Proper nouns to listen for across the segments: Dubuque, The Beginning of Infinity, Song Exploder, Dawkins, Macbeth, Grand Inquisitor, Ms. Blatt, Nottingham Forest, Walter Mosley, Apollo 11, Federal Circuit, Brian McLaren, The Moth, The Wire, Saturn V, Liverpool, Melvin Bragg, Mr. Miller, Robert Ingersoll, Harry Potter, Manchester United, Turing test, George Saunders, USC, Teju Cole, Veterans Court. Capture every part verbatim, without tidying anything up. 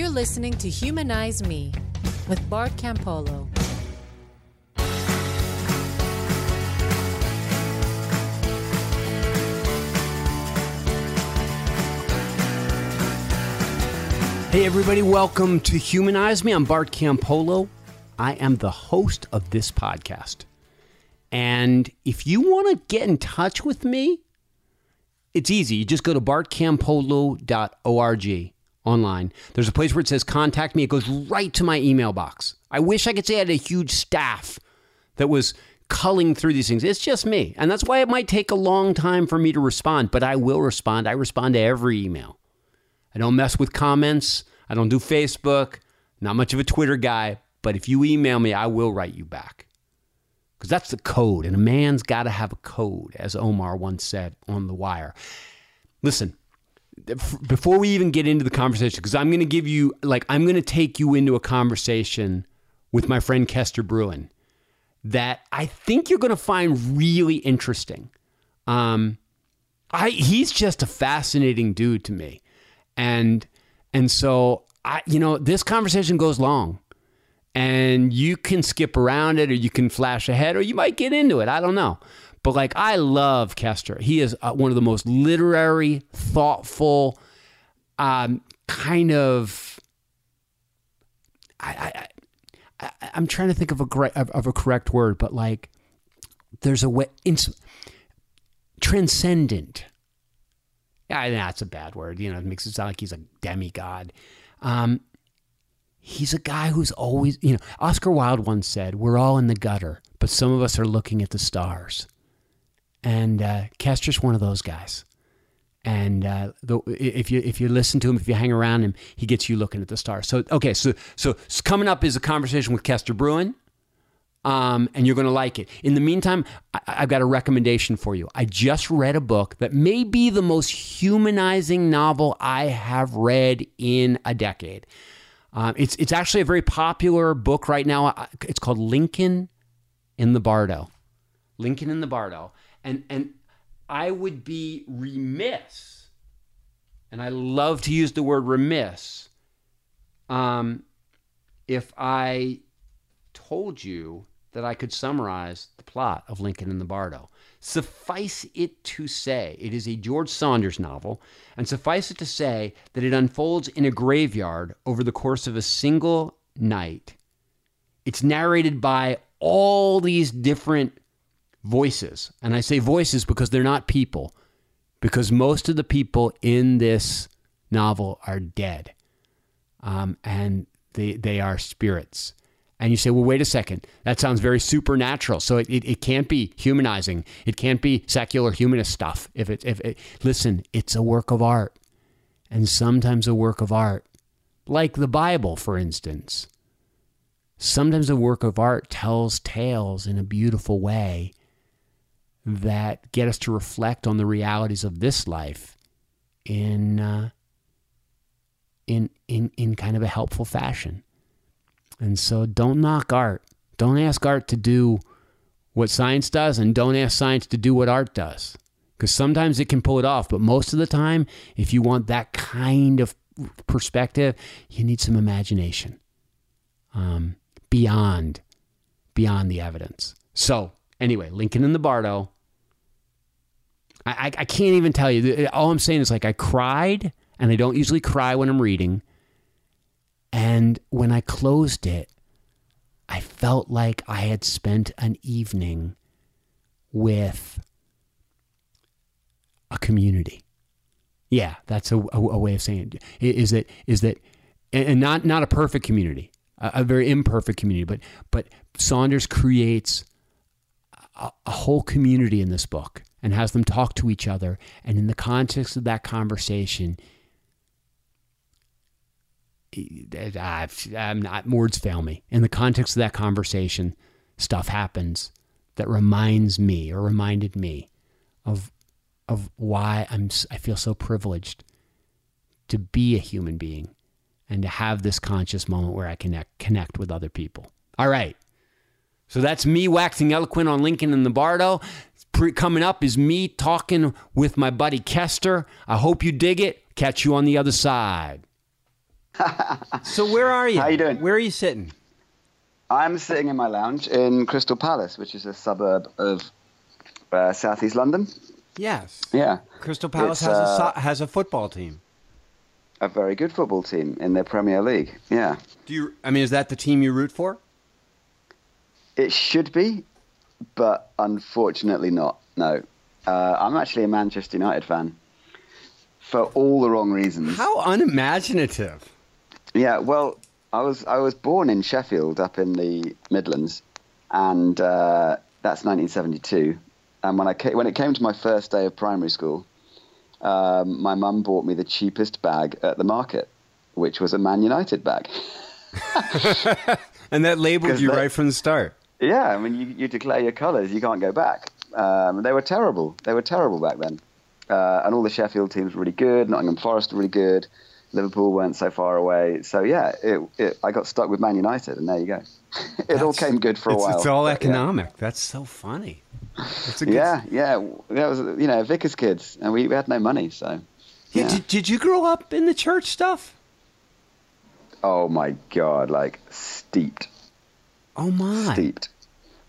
You're listening to Humanize Me with Bart Campolo. Hey everybody, welcome to Humanize Me. I'm Bart Campolo. I am the host of this podcast. And if you want to get in touch with me, it's easy. You just go to bart campolo dot org online. There's a place where it says contact me. It goes right to my email box. I wish I could say I had a huge staff that was culling through these things. It's just me. And that's why it might take a long time for me to respond, but I will respond. I respond to every email. I don't mess with comments. I don't do Facebook. Not much of a Twitter guy. But if you email me, I will write you back. Because that's the code, and a man's got to have a code, as Omar once said on The Wire. Listen, before we even get into the conversation, because I'm going to give you, like, I'm going to take you into a conversation with my friend Kester Brewin that I think you're going to find really interesting. Um, I he's just a fascinating dude to me, and and so I, you know, this conversation goes long. And you can skip around it, or you can flash ahead, or you might get into it. I don't know. But like, I love Kester. He is one of the most literary, thoughtful, um, kind of, I, I, I, I'm trying to think of a great, of, of a correct word, but like there's a way, ins- transcendent. Yeah, that's a bad word. You know, it makes it sound like he's a demigod. Um, He's a guy who's always, you know, Oscar Wilde once said, we're all in the gutter, but some of us are looking at the stars. And uh, Kester's one of those guys. And uh, the, if you if you listen to him, if you hang around him, he gets you looking at the stars. So, okay, so so coming up is a conversation with Kester Brewin, um, and you're going to like it. In the meantime, I, I've got a recommendation for you. I just read a book that may be the most humanizing novel I have read in a decade. Um, it's it's actually a very popular book right now. It's called Lincoln in the Bardo. Lincoln in the Bardo. And and I would be remiss, and I love to use the word remiss, um, if I told you that I could summarize the plot of Lincoln in the Bardo. Suffice it to say, it is a George Saunders novel, and suffice it to say that it unfolds in a graveyard over the course of a single night. It's narrated by all these different voices, and I say voices because they're not people, because most of the people in this novel are dead, um, and they they are spirits. And you say, well, wait a second. That sounds very supernatural. So it, it, it can't be humanizing. It can't be secular humanist stuff. If it, if it, listen, it's a work of art. And sometimes a work of art, like the Bible, for instance. Sometimes a work of art tells tales in a beautiful way that get us to reflect on the realities of this life in, uh, in, in, in kind of a helpful fashion. And so don't knock art. Don't ask art to do what science does, and don't ask science to do what art does. Because sometimes it can pull it off, but most of the time, if you want that kind of perspective, you need some imagination um, beyond, beyond the evidence. So anyway, Lincoln in the Bardo. I, I, I can't even tell you. All I'm saying is, like, I cried, and I don't usually cry when I'm reading. And when I closed it, I felt like I had spent an evening with a community. Yeah, that's a, a, a way of saying it. Is that is that, and not not a perfect community, a, a very imperfect community. But but Saunders creates a, a whole community in this book and has them talk to each other. And in the context of that conversation, I've, I'm not, words fail me. In the context of that conversation, stuff happens that reminds me or reminded me of of why I'm I feel so privileged to be a human being and to have this conscious moment where I connect connect with other people. All right, so that's me waxing eloquent on Lincoln in the Bardo. Pre- coming up is me talking with my buddy Kester. I hope you dig it. Catch you on the other side. So where are you? How you doing? Where are you sitting? I'm sitting in my lounge in Crystal Palace, which is a suburb of uh, southeast London. Yes. Yeah. Crystal Palace has, uh, a, has a football team. A very good football team in the Premier League. Yeah. Do you? I mean, is that the team you root for? It should be, but unfortunately not. No, uh, I'm actually a Manchester United fan for all the wrong reasons. How unimaginative! Yeah, well, I was I was born in Sheffield, up in the Midlands, and uh, that's nineteen seventy-two. And when I came, when it came to my first day of primary school, um, my mum bought me the cheapest bag at the market, which was a Man United bag. And that labeled you they, right from the start. Yeah, I mean, you, you declare your colours, you can't go back. Um, they were terrible. They were terrible back then. Uh, and all the Sheffield teams were really good. Nottingham Forest were really good. Liverpool weren't so far away. So, yeah, it, it, I got stuck with Man United, and there you go. it That's, all came good for a it's, while. It's all economic. Yeah. That's so funny. That's a good yeah, st- yeah. That was, you know, Vicar's kids, and we, we had no money, so. Yeah. Yeah, did, did you grow up in the church stuff? Oh, my God, like, steeped. Oh, my. Steeped.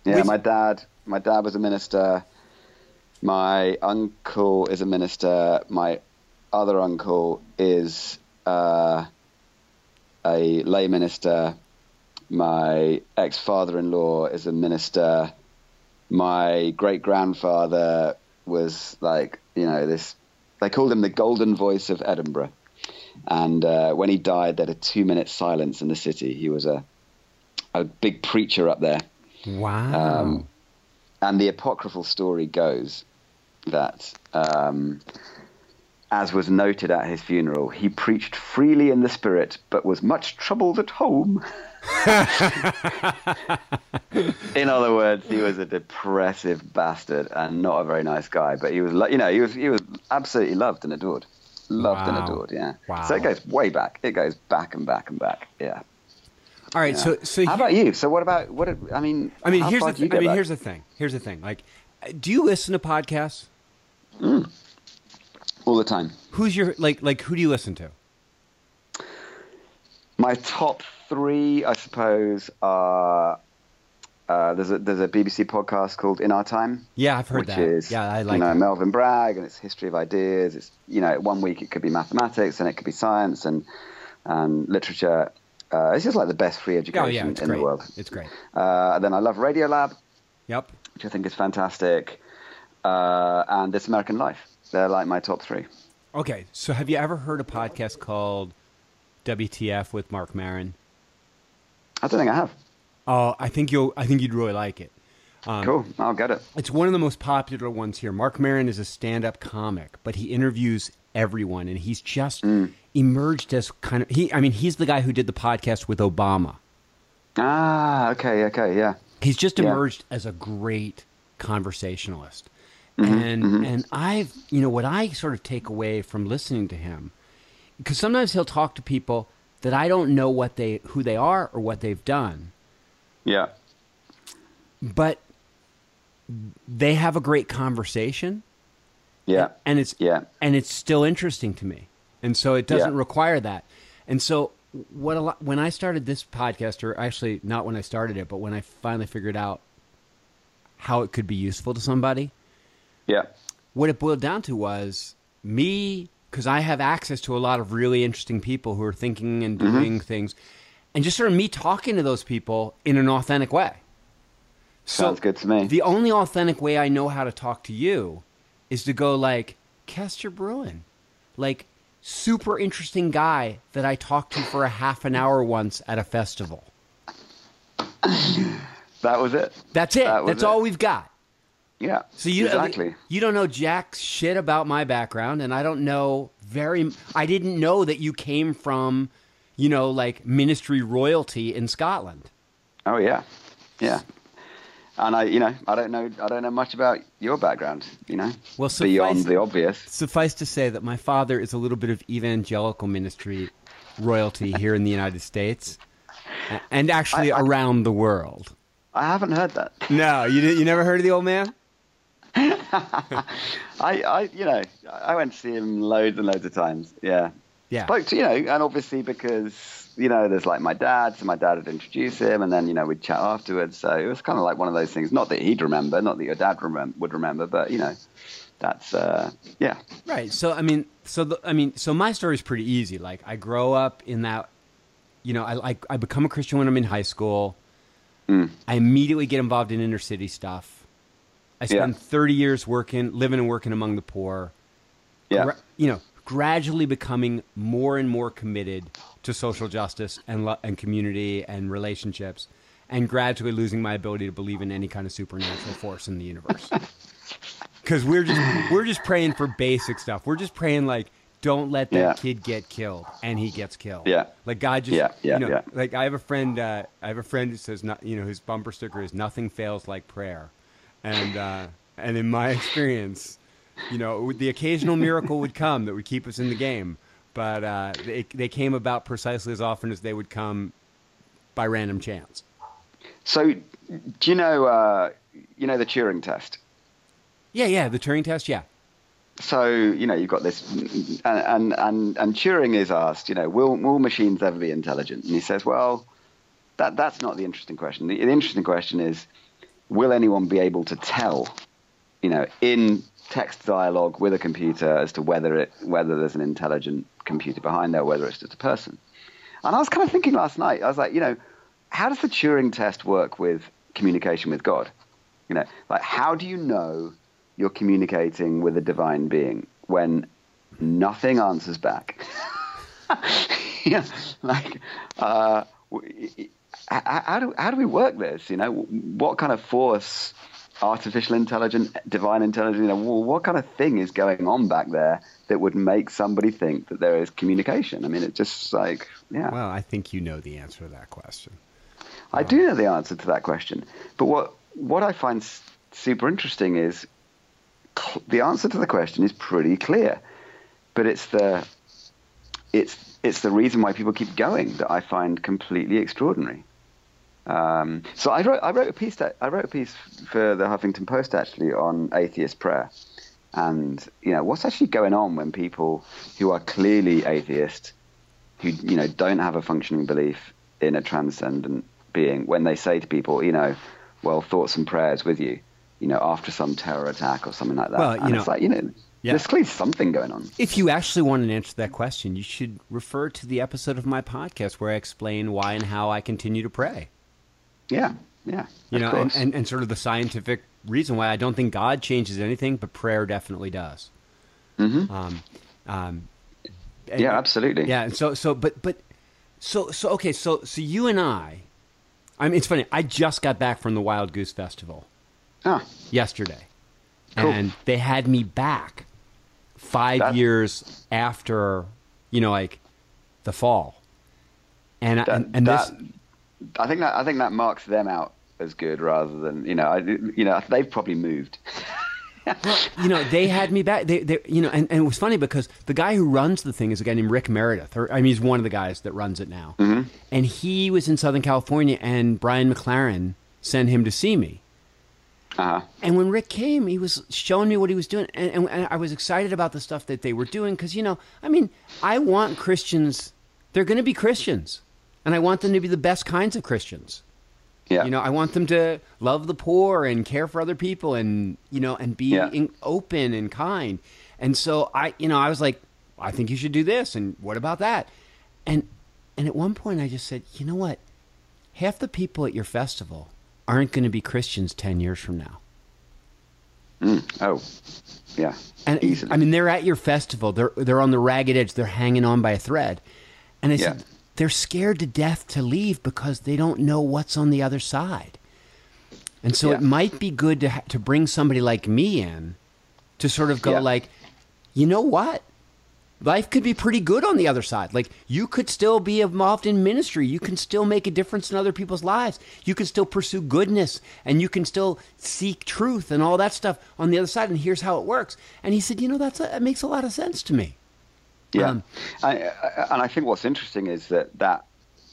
Yeah, Wait. my dad... My dad was a minister. My uncle is a minister. My other uncle is uh, a lay minister. My ex-father-in-law is a minister. My great-grandfather was like, you know, this... They called him the Golden Voice of Edinburgh. And uh, when he died, they had a two-minute silence in the city. He was a, a big preacher up there. Wow. Um, And the apocryphal story goes that, um, as was noted at his funeral, he preached freely in the spirit, but was much troubled at home. In other words, he was a depressive bastard and not a very nice guy. But he was, you know, he was he was absolutely loved and adored, loved wow. and adored. Yeah. Wow. So it goes way back. It goes back and back and back. Yeah. All right, yeah. so so how here, about you? So what about what? I mean, I mean, here's the th- I mean, back? here's the thing. Here's the thing. Like, do you listen to podcasts? Mm. All the time. Who's your like like? Who do you listen to? My top three, I suppose, are uh, there's a there's a B B C podcast called In Our Time. Yeah, I've heard which that. Is, yeah, I like. You know, that. Melvin Bragg, and it's history of ideas. It's you know, one week it could be mathematics, and it could be science, and and literature. Uh, it's just like the best free education oh, yeah, in great. the world. It's great. Uh, then I love Radio Lab, yep, which I think is fantastic, uh, and This American Life. They're like my top three. Okay, so have you ever heard a podcast called W T F with Marc Maron? I don't think I have. Oh, uh, I think you'll. I think you'd really like it. Um, cool, I'll get it. It's one of the most popular ones here. Marc Maron is a stand-up comic, but he interviews everyone, and he's just mm. emerged as kind of he. I mean, he's the guy who did the podcast with Obama. Ah, okay, okay, yeah. He's just emerged yeah. as a great conversationalist, mm-hmm, and mm-hmm. and I've you know what I sort of take away from listening to him, because sometimes he'll talk to people that I don't know what they who they are or what they've done. Yeah, but they have a great conversation. Yeah, and it's yeah. and it's still interesting to me, and so it doesn't yeah. require that. And so, what a lot, when I started this podcast, or actually not when I started it, but when I finally figured out how it could be useful to somebody, yeah, what it boiled down to was me, because I have access to a lot of really interesting people who are thinking and doing mm-hmm. things, and just sort of me talking to those people in an authentic way. So sounds good to me. The only authentic way I know how to talk to you is to go like, Kester Brewin, like super interesting guy that I talked to for a half an hour once at a festival. That was it. That's it. That That's it. all we've got. Yeah, so you, exactly. You don't know jack shit about my background, and I don't know very, I didn't know that you came from, you know, like ministry royalty in Scotland. Oh, yeah. Yeah. And I, you know, I don't know, I don't know much about your background, you know, well, suffice, beyond the obvious. Suffice to say that my father is a little bit of evangelical ministry royalty here in the United States, and actually I, I, around the world. I haven't heard that. No, you you never heard of the old man? I, I, you know, I went to see him loads and loads of times. Yeah, Yeah. Spoke to, you know, and obviously because, you know, there's like my dad, so my dad would introduce him, and then, you know, we'd chat afterwards. So it was kind of like one of those things, not that he'd remember, not that your dad remem- would remember, but, you know, that's, uh, yeah. Right. So, I mean, so, the, I mean, so my story is pretty easy. Like, I grow up in that, you know, I, I, I become a Christian when I'm in high school. Mm. I immediately get involved in inner city stuff. I spend yeah. thirty years working, living and working among the poor. Yeah. Gra- you know, gradually becoming more and more committed to social justice and lo- and community and relationships, and gradually losing my ability to believe in any kind of supernatural force in the universe. Because we're just we're just praying for basic stuff. We're just praying like, don't let that yeah. kid get killed, and he gets killed. Yeah. Like God just, yeah, yeah, you know, yeah. like I have a friend, uh, I have a friend who says, not, you know, his bumper sticker is "Nothing fails like prayer," and uh, and in my experience, you know, the occasional miracle would come that would keep us in the game, but uh, they, they came about precisely as often as they would come by random chance. So, do you know, uh, you know, the Turing test? Yeah, yeah, the Turing test, yeah. So, you know, you've got this, and and, and, and Turing is asked, you know, will, will machines ever be intelligent? And he says, well, that that's not the interesting question. The, the interesting question is, will anyone be able to tell, you know, in text dialogue with a computer as to whether it whether there's an intelligent computer behind there, whether it's just a person? And I was kind of thinking last night, I was like, you know, how does the Turing test work with communication with God? You know, like, how do you know you're communicating with a divine being when nothing answers back? Yeah, like, uh, how do how do we work this? You know, what kind of force? Artificial intelligence, divine intelligence, you know, what kind of thing is going on back there that would make somebody think that there is communication? I mean, it's just like, yeah. Well, I think you know the answer to that question. I um, do know the answer to that question. But what what I find super interesting is cl- the answer to the question is pretty clear. But it's the it's it's the reason why people keep going that I find completely extraordinary. Um, so I wrote, I wrote a piece. That, I wrote a piece for the Huffington Post actually on atheist prayer, and you know what's actually going on when people who are clearly atheist, who you know don't have a functioning belief in a transcendent being, when they say to people, you know, well, thoughts and prayers with you, you know, after some terror attack or something like that. Well, you and know, it's like you know, yeah. there's clearly something going on. If you actually want an answer to that question, you should refer to the episode of my podcast where I explain why and how I continue to pray. Yeah, yeah. You know, and, and, and sort of the scientific reason why I don't think God changes anything, but prayer definitely does. Mm-hmm. Um, um, and, yeah, absolutely. Yeah, and so, so, but, but, so, so, okay, so, so you and I, I mean, it's funny, I just got back from the Wild Goose Festival ah. yesterday. Cool. And they had me back five that, years after, you know, like the fall. And, that, and, and that, this... I think that I think that marks them out as good rather than you know I, you know they've probably moved. Well, you know they had me back. They, they you know and, and it was funny because the guy who runs the thing is a guy named Rick Meredith. Or, I mean, he's one of the guys that runs it now. Mm-hmm. And he was in Southern California, and Brian McLaren sent him to see me. Uh-huh. And when Rick came, he was showing me what he was doing, and, and, and I was excited about the stuff that they were doing because you know I mean I want Christians. They're going to be Christians. And I want them to be the best kinds of Christians. Yeah. You know, I want them to love the poor and care for other people and, you know, and be yeah. in, open and kind. And so I, you know, I was like, I think you should do this. And what about that? And, and at one point I just said, you know what? Half the people at your festival aren't going to be Christians ten years from now. Mm. Oh, yeah. And easily. I mean, they're at your festival. They're, they're on the ragged edge. They're hanging on by a thread. And I yeah. said, they're scared to death to leave because they don't know what's on the other side. And so yeah. it might be good to ha- to bring somebody like me in to sort of go yeah. like, you know what? Life could be pretty good on the other side. Like you could still be involved in ministry. You can still make a difference in other people's lives. You can still pursue goodness and you can still seek truth and all that stuff on the other side. And here's how it works. And he said, you know, that's a, that makes a lot of sense to me. Yeah, um, I, I, and I think what's interesting is that, that,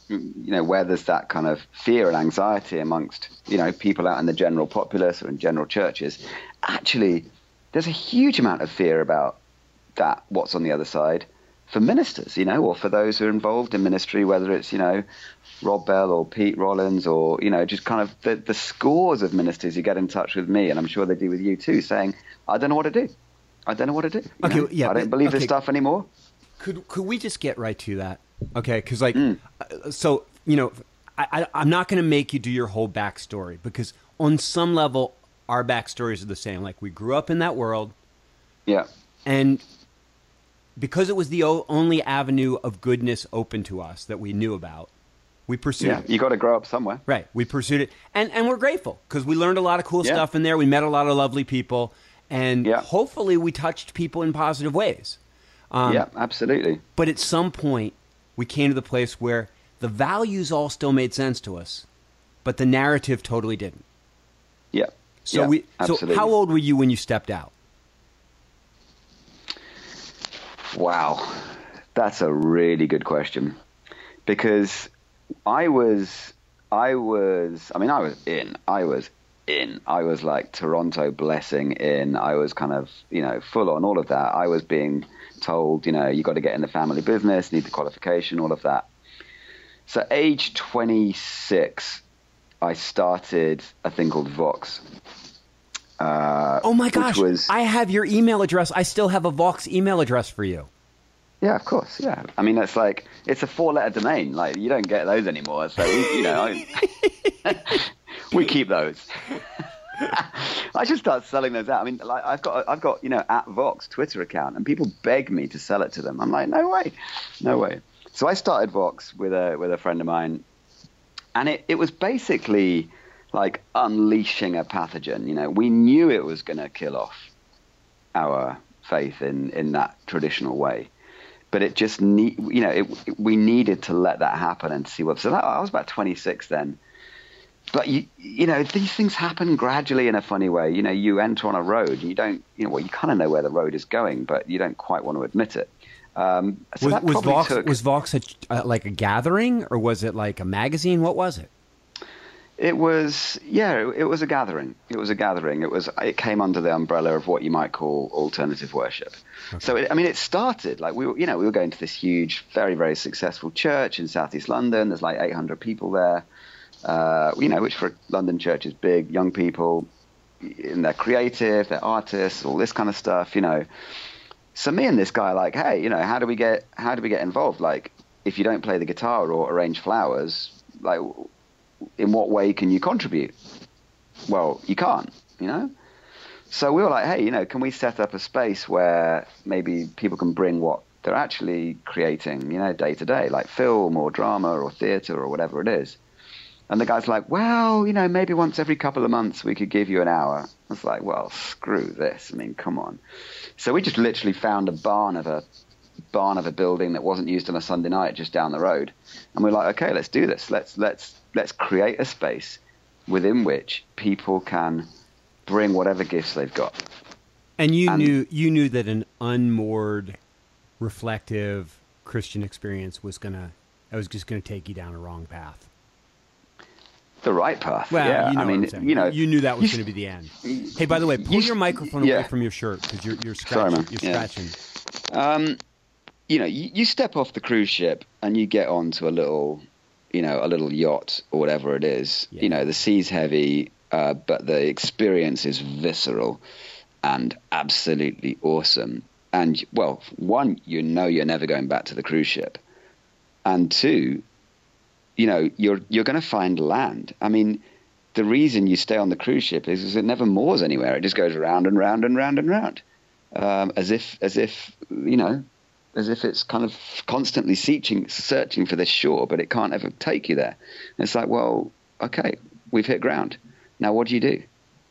you know, where there's that kind of fear and anxiety amongst, you know, people out in the general populace or in general churches, actually, there's a huge amount of fear about that, what's on the other side, for ministers, you know, or for those who are involved in ministry, whether it's, you know, Rob Bell or Pete Rollins or, you know, just kind of the, the scores of ministers who get in touch with me, and I'm sure they do with you too, saying, I don't know what to do. I don't know what to do. Okay, well, yeah, I don't but, believe okay. this stuff anymore. Could could we just get right to that? Okay, because like, mm. so, you know, I, I, I'm not going to make you do your whole backstory because on some level, our backstories are the same. Like we grew up in that world. Yeah. And because it was the only avenue of goodness open to us that we knew about, we pursued yeah, it. You got to grow up somewhere. Right. We pursued it. And, and we're grateful because we learned a lot of cool yeah. stuff in there. We met a lot of lovely people. And yeah. hopefully we touched people in positive ways. Um, yeah, absolutely. But at some point, we came to the place where the values all still made sense to us, but the narrative totally didn't. Yeah. So yeah, we. Absolutely. So how old were you when you stepped out? Wow, that's a really good question, because I was, I was, I mean, I was in, I was. in. I was like Toronto blessing in. I was kind of, you know, full on all of that. I was being told, you know, you got to get in the family business, need the qualification, all of that. So age twenty-six, I started a thing called Vox. Uh, oh my gosh, was, I have your email address. I still have a Vox email address for you. Yeah, of course. Yeah. I mean, it's like, it's a four letter domain. Like you don't get those anymore. So, you know, I, we keep those. I should start selling those out. I mean, like I've got, I've got, you know, at Vox Twitter account, and people beg me to sell it to them. I'm like, no way, no way. So I started Vox with a with a friend of mine, and it, it was basically like unleashing a pathogen. You know, we knew it was going to kill off our faith in in that traditional way, but it just need, you know, it, it, we needed to let that happen and see what. So that, I was about twenty-six then. But, you, you know, these things happen gradually in a funny way. You know, you enter on a road and you don't, you know, well, you kind of know where the road is going, but you don't quite want to admit it. Um, so was, that was Vox, took, was Vox a, uh, like a gathering, or was it like a magazine? What was it? It was, yeah, it, it was a gathering. It was a gathering. It was, it came under the umbrella of what you might call alternative worship. Okay. So, it, I mean, it started like we were, you know, we were going to this huge, very, very successful church in Southeast London. There's like eight hundred people there. Uh, you know, which for London church is big, young people, and they're creative, they're artists, all this kind of stuff, you know. So me and this guy are like, hey, you know, how do we get, how do we get involved? Like, if you don't play the guitar or arrange flowers, like, in what way can you contribute? Well, you can't, you know. So we were like, hey, you know, can we set up a space where maybe people can bring what they're actually creating, you know, day to day, like film or drama or theater or whatever it is. And the guy's like, well, you know, maybe once every couple of months we could give you an hour. I was like, well, screw this. I mean, come on. So we just literally found a barn of a barn of a building that wasn't used on a Sunday night just down the road. And we're like, okay, let's do this. Let's let's let's create a space within which people can bring whatever gifts they've got. And you and, knew you knew that an unmoored, reflective Christian experience was gonna I was just gonna take you down a wrong path. The right path. Well, yeah. you know I mean, you know, you knew that was going to be the end. Hey, by the way, pull you, your microphone yeah. away from your shirt because you're you're scratching. Sorry, you're yeah. scratching. Um, you know, you, you step off the cruise ship and you get onto a little, you know, a little yacht or whatever it is. Yeah. You know, the sea's heavy, uh, but the experience is visceral and absolutely awesome. And well, one, you know, you're never going back to the cruise ship, and two, you know, you're you're going to find land. I mean, the reason you stay on the cruise ship is, is it never moors anywhere. It just goes round and round and round and round, um, as if as if you know, as if it's kind of constantly searching searching for this shore, but it can't ever take you there. And it's like, well, okay, we've hit ground. Now, what do you do?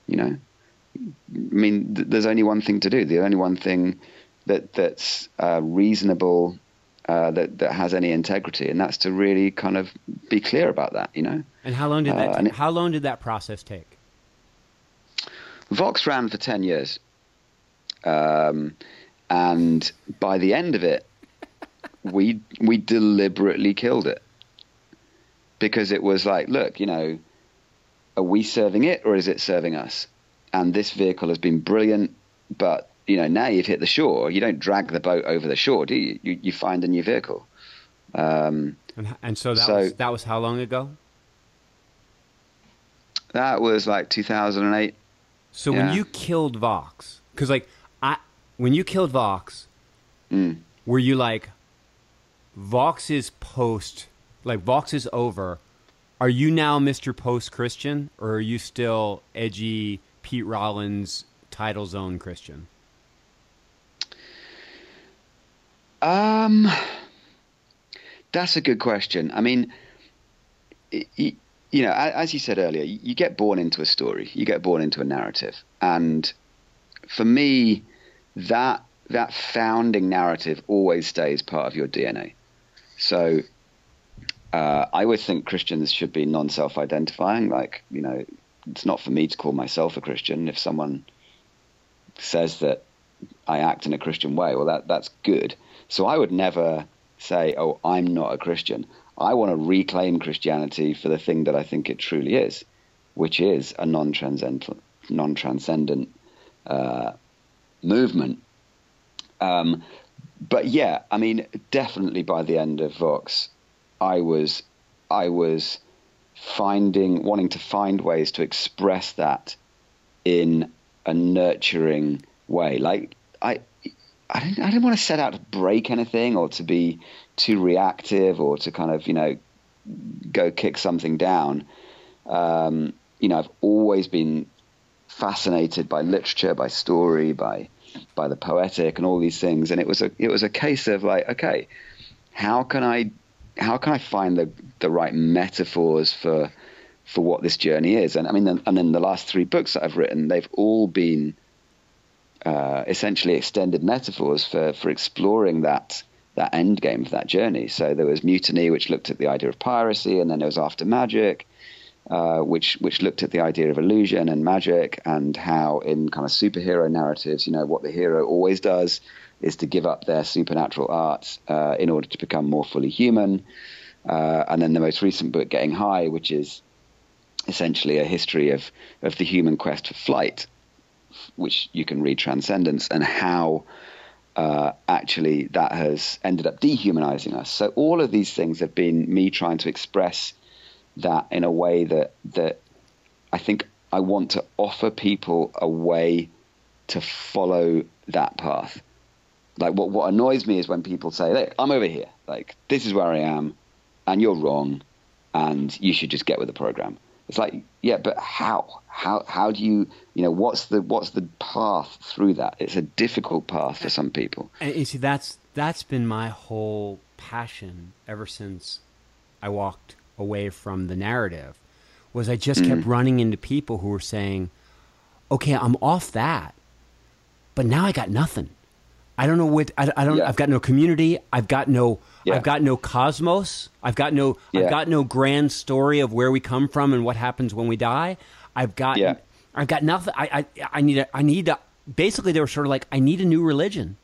You know, I mean, th there's only one thing to do. The only one thing that that's uh, reasonable. Uh, that, that has any integrity, and that's to really kind of be clear about that, you know. And how long did that uh, it, how long did that process take? Vox ran for ten years, um, and by the end of it, we we deliberately killed it because it was like, look, you know, are we serving it or is it serving us? And this vehicle has been brilliant, but you know, now you've hit the shore, you don't drag the boat over the shore, do you? You, you find a new vehicle. Um, and, and so, that, so was, that was how long ago? That was like two thousand eight. So yeah. When you killed Vox, because like I, when you killed Vox, mm. were you like, Vox is post, like Vox is over. Are you now Mister Post-Christian, or are you still edgy Pete Rollins Tidal Zone Christian? Um, that's a good question. I mean, it, it, you know, as you said earlier, you get born into a story, you get born into a narrative. And for me, that that founding narrative always stays part of your D N A. So uh, I would think Christians should be non-self-identifying. Like, you know, it's not for me to call myself a Christian. If someone says that I act in a Christian way, well, that that's good. So I would never say, oh, I'm not a Christian. I want to reclaim Christianity for the thing that I think it truly is, which is a non-transcendental, non-transcendent uh, movement. Um, but yeah, I mean, definitely by the end of Vox, I was, I was finding, wanting to find ways to express that in a nurturing way. Like I, I didn't, I didn't want to set out to break anything or to be too reactive or to kind of, you know, go kick something down. Um, you know, I've always been fascinated by literature, by story, by, by the poetic and all these things. And it was a, it was a case of like, okay, how can I, how can I find the, the right metaphors for, for what this journey is? And I mean, and in the last three books that I've written, they've all been Uh, essentially extended metaphors for, for exploring that that end game of that journey. So there was Mutiny, which looked at the idea of piracy, and then there was After Magic, uh, which which looked at the idea of illusion and magic, and how in kind of superhero narratives, you know, what the hero always does is to give up their supernatural arts uh, in order to become more fully human. Uh, and then the most recent book, Getting High, which is essentially a history of of the human quest for flight, which you can read transcendence, and how uh, actually that has ended up dehumanizing us. So all of these things have been me trying to express that in a way that that I think I want to offer people a way to follow that path. Like what, what annoys me is when people say, hey, I'm over here, like this is where I am and you're wrong and you should just get with the program. It's like, yeah, but how? How how do you, you know, what's the what's the path through that? It's a difficult path for some people. And you see, that's that's been my whole passion ever since I walked away from the narrative, was I just mm. kept running into people who were saying, okay, I'm off that, but now I got nothing. I don't know what I, I don't. Yeah. I've got no community. I've got no. Yeah. I've got no cosmos. I've got no. Yeah. I've got no grand story of where we come from and what happens when we die. I've got. Yeah. I've got nothing. I. I. I need. A, I need. A, basically, they were sort of like, I need a new religion.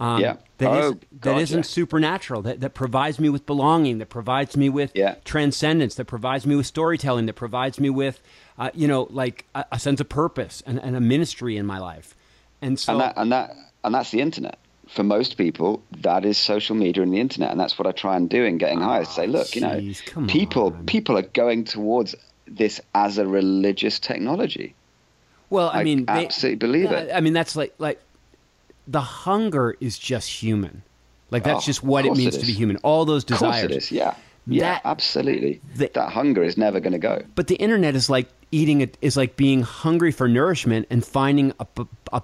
Um, yeah. That oh, is, God, that isn't yeah. supernatural. That that provides me with belonging. That provides me with yeah. transcendence. That provides me with storytelling. That provides me with, uh, you know, like a, a sense of purpose and, and a ministry in my life. And so. And that. And that And that's the internet. For most people, that is social media and the internet. And that's what I try and do in Getting High, is say, look, you know, people people are going towards this as a religious technology. Well, I mean, I absolutely believe it. I mean, that's like, like the hunger is just human. Like that's just what it means to be human. All those desires. Of course it is, yeah. Yeah, absolutely. That hunger is never going to go. But the internet is like eating it, is like being hungry for nourishment and finding a, a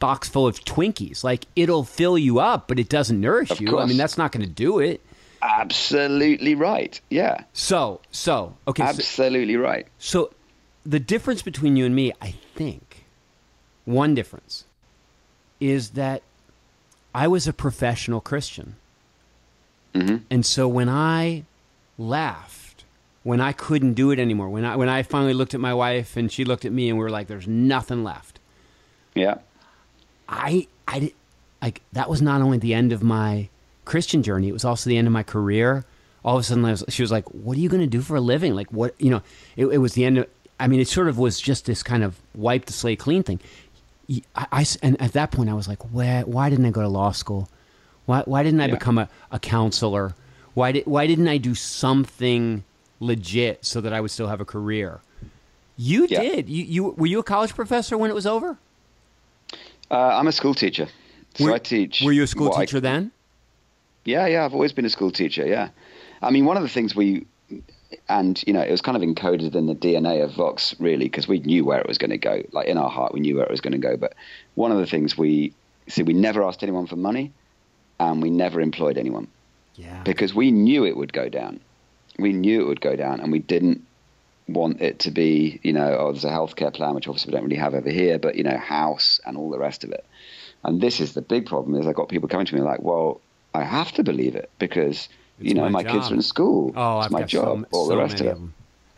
box full of Twinkies. Like it'll fill you up, but it doesn't nourish you. I mean, that's not going to do it. Absolutely right. Yeah. So, so, okay. Absolutely so, right. So the difference between you and me, I think one difference is that I was a professional Christian. Mm-hmm. And so when I left, when I couldn't do it anymore, when I, when I finally looked at my wife and she looked at me and we were like, there's nothing left. Yeah. I, I did, like that was not only the end of my Christian journey, it was also the end of my career. All of a sudden I was, she was like, what are you going to do for a living? Like what, you know, it, it was the end of, I mean, it sort of was just this kind of wipe the slate clean thing. I, I, and at that point I was like, where, why didn't I go to law school? Why, why didn't I yeah. become a, a counselor? Why did, why didn't I do something legit so that I would still have a career? You yeah. did. You, you, were you a college professor when it was over? Uh, I'm a school teacher. So were, I teach. Were you a school teacher I, then? Yeah. Yeah. I've always been a school teacher. Yeah. I mean, one of the things we, and, you know, it was kind of encoded in the D N A of Vox, really, because we knew where it was going to go. Like, in our heart, we knew where it was going to go. But one of the things we see, we never asked anyone for money, and we never employed anyone. Yeah. Because we knew it would go down. We knew it would go down, and we didn't want it to be, you know, oh, there's a healthcare plan, which obviously we don't really have over here, but, you know, house and all the rest of it. And this is the big problem, is I got people coming to me like, well, I have to believe it because – It's you know, my, my kids are in school. Oh, it's I've my got job. So, all so the rest of it.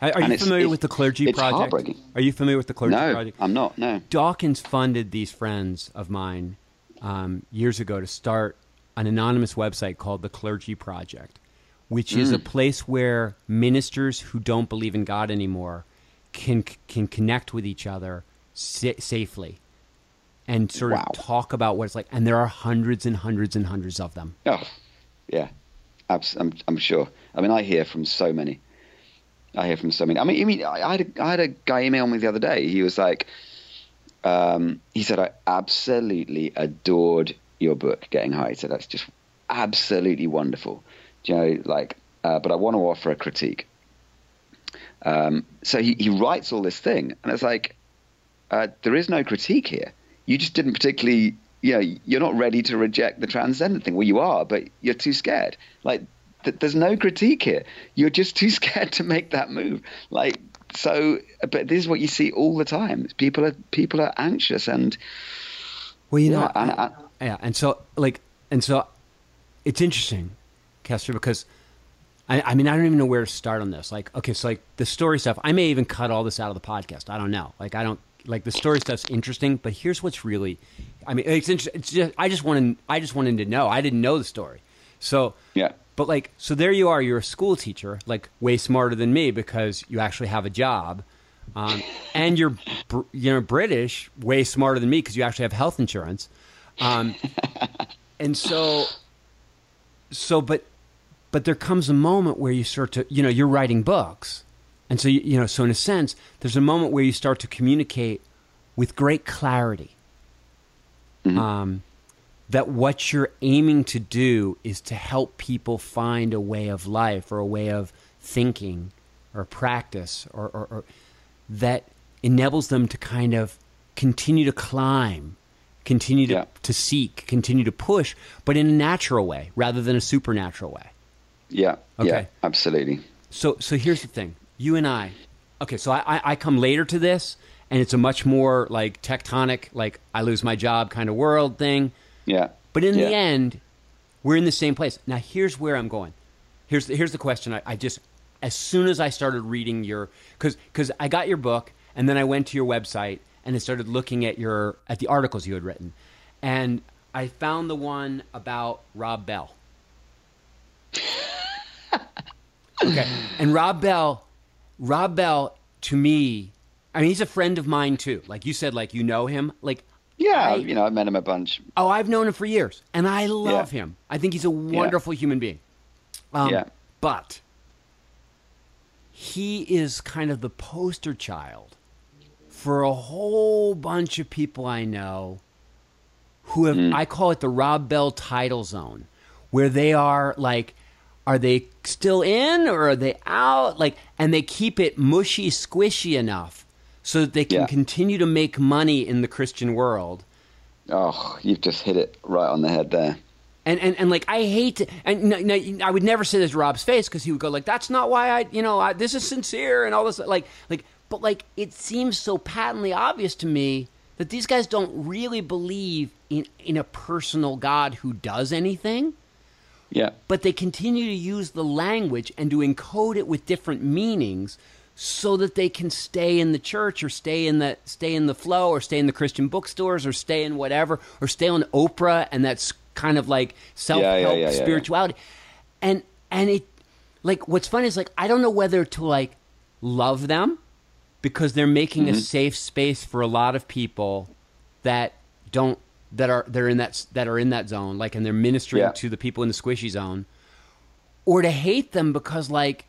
Are, are you familiar with the Clergy it's Project? Heartbreaking. Are you familiar with the Clergy no, Project? No, I'm not. No. Dawkins funded these friends of mine um, years ago to start an anonymous website called the Clergy Project, which mm. is a place where ministers who don't believe in God anymore can can connect with each other sa- safely. And sort wow. of talk about what it's like. And there are hundreds and hundreds and hundreds of them. Oh, yeah. I'm, I'm sure. I mean, I hear from so many. I hear from so many. I mean, I, mean, I, had, a, I had a guy email me the other day. He was like, um, he said, I absolutely adored your book, Getting High. So that's just absolutely wonderful. Do you know, like, uh, but I want to offer a critique. Um, so he, he writes all this thing. And it's like, uh, there is no critique here. You just didn't particularly... You know, you're not ready to reject the transcendent thing. Well, you are, but you're too scared. Like, th- there's no critique here. You're just too scared to make that move. Like, so, but this is what you see all the time. People are people are anxious and. Well, you know, yeah, and, and, yeah, and so like, and so, it's interesting, Kester, because, I, I mean, I don't even know where to start on this. Like, okay, so like the story stuff, I may even cut all this out of the podcast. I don't know. Like, I don't. Like the story stuff's interesting, but here's what's really, I mean, it's interesting. It's just, I just wanted, I just wanted to know. I didn't know the story. So, yeah. But like, so there you are, you're a school teacher, like way smarter than me because you actually have a job. Um, and you're, you know, British, way smarter than me because you actually have health insurance. Um, and so, so, but, but there comes a moment where you start to, you know, you're writing books. And so, you know, so in a sense, there's a moment where you start to communicate with great clarity mm-hmm. um, that what you're aiming to do is to help people find a way of life or a way of thinking or practice or, or, or that enables them to kind of continue to climb, continue to, yeah. to seek, continue to push, but in a natural way rather than a supernatural way. Yeah, okay. yeah, absolutely. So, so here's the thing. You and I, okay, so I, I come later to this, and it's a much more like tectonic, like I lose my job kind of world thing. Yeah. But in yeah. the end, we're in the same place. Now, here's where I'm going. Here's the, here's the question. I, I just, as soon as I started reading your, because because I got your book, and then I went to your website, and I started looking at your at the articles you had written, and I found the one about Rob Bell. Okay, and Rob Bell. Rob Bell, to me, I mean, he's a friend of mine too. Like you said, like you know him. Like yeah, I, you know, I've met him a bunch. Oh, I've known him for years, and I love yeah. him. I think he's a wonderful yeah. human being. Um, yeah, but he is kind of the poster child for a whole bunch of people I know who have. Mm. I call it the Rob Bell tidal zone, where they are like. Are they still in or are they out? Like, and they keep it mushy, squishy enough so that they can yeah. continue to make money in the Christian world. Oh, you've just hit it right on the head there. And and, and like, I hate to, and no, no, I would never say this to Rob's face because he would go like, that's not why I, you know, I, this is sincere and all this. Like, like, but like, it seems so patently obvious to me that these guys don't really believe in, in a personal God who does anything. Yeah. But they continue to use the language and to encode it with different meanings so that they can stay in the church or stay in the stay in the flow or stay in the Christian bookstores or stay in whatever or stay on Oprah and that's kind of like self-help yeah, yeah, yeah, spirituality. Yeah, yeah. And and it like what's funny is like I don't know whether to like love them because they're making mm-hmm. a safe space for a lot of people that don't that are they're in that that are in that zone, like, and they're ministering yeah. to the people in the squishy zone, or to hate them because, like,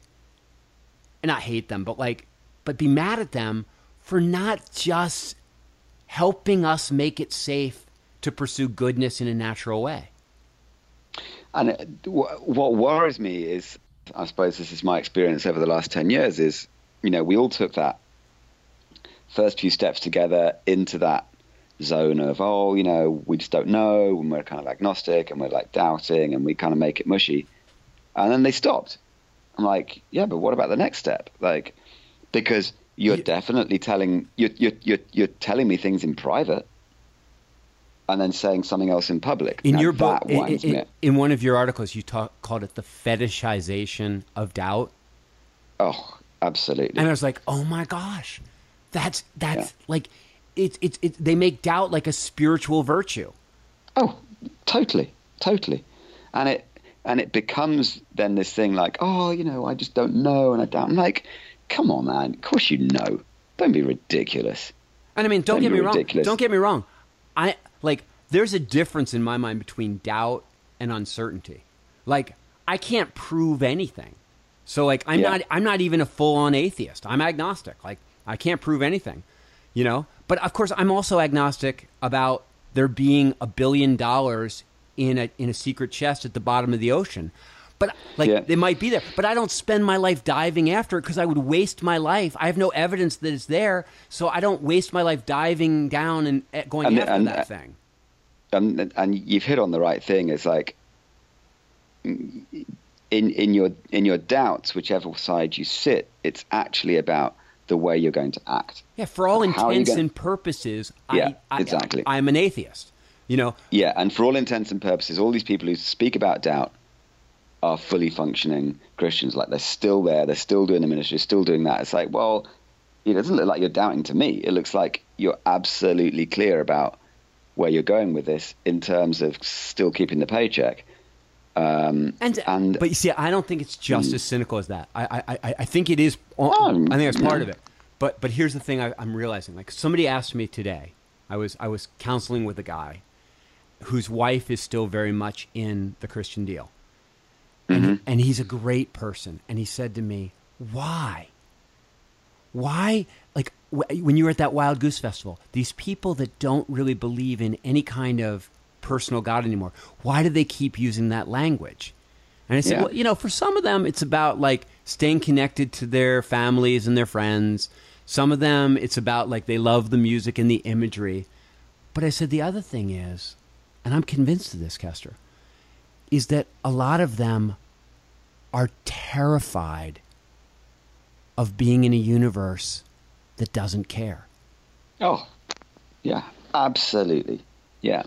not hate them, but like, but be mad at them for not just helping us make it safe to pursue goodness in a natural way. And what worries me is, I suppose this is my experience over the last ten years, is, you know, we all took that first few steps together into that zone of, oh, you know, we just don't know, and we're kind of agnostic, and we're like doubting, and we kind of make it mushy. And then they stopped. I'm like, yeah, but what about the next step? Like, because you're you, definitely telling you're, you're, you're, you're telling me things in private and then saying something else in public. In now, your book, in, in, in one of your articles, you talk, called it the fetishization of doubt. Oh, absolutely. And I was like, oh my gosh, that's that's yeah. like, it's it's it, they make doubt like a spiritual virtue. Oh, totally, totally, and it. And it becomes then this thing like, oh, you know, I just don't know, and I don't. I'm like, come on, man. Of course you know. Don't be ridiculous. And I mean, don't, don't get me ridiculous. wrong. Don't get me wrong. I like. There's a difference in my mind between doubt and uncertainty. Like, I can't prove anything, so like, I'm yeah. not. I'm not even a full-on atheist. I'm agnostic. Like, I can't prove anything, you know. But of course, I'm also agnostic about there being a billion dollars in a in a secret chest at the bottom of the ocean. But like yeah. it might be there, but I don't spend my life diving after it because I would waste my life. I have no evidence that it's there, so I don't waste my life diving down and going and, after and, that and, thing. And, and you've hit on the right thing. It's like in in your in your doubts, whichever side you sit, it's actually about the way you're going to act. Yeah, for all How intents and purposes, yeah, I, I, exactly. I, I'm an atheist. You know, yeah, and for all intents and purposes, all these people who speak about doubt are fully functioning Christians. Like, they're still there, they're still doing the ministry, still doing that. It's like, well, it doesn't look like you're doubting to me. It looks like you're absolutely clear about where you're going with this in terms of still keeping the paycheck. Um, and, and but you see, I don't think it's just mm, as cynical as that. I I I think it is. Um, I think it's part yeah. of it. But but here's the thing I, I'm realizing. Like, somebody asked me today. I was I was counseling with a guy whose wife is still very much in the Christian deal. And, mm-hmm. and he's a great person. And he said to me, why? Why? Like, w- when you were at that Wild Goose Festival, these people that don't really believe in any kind of personal God anymore, why do they keep using that language? And I said, yeah. well, you know, for some of them, it's about, like, staying connected to their families and their friends. Some of them, it's about, like, they love the music and the imagery. But I said, the other thing is, and I'm convinced of this, Kester, is that a lot of them are terrified of being in a universe that doesn't care. Oh, yeah, absolutely. Yeah.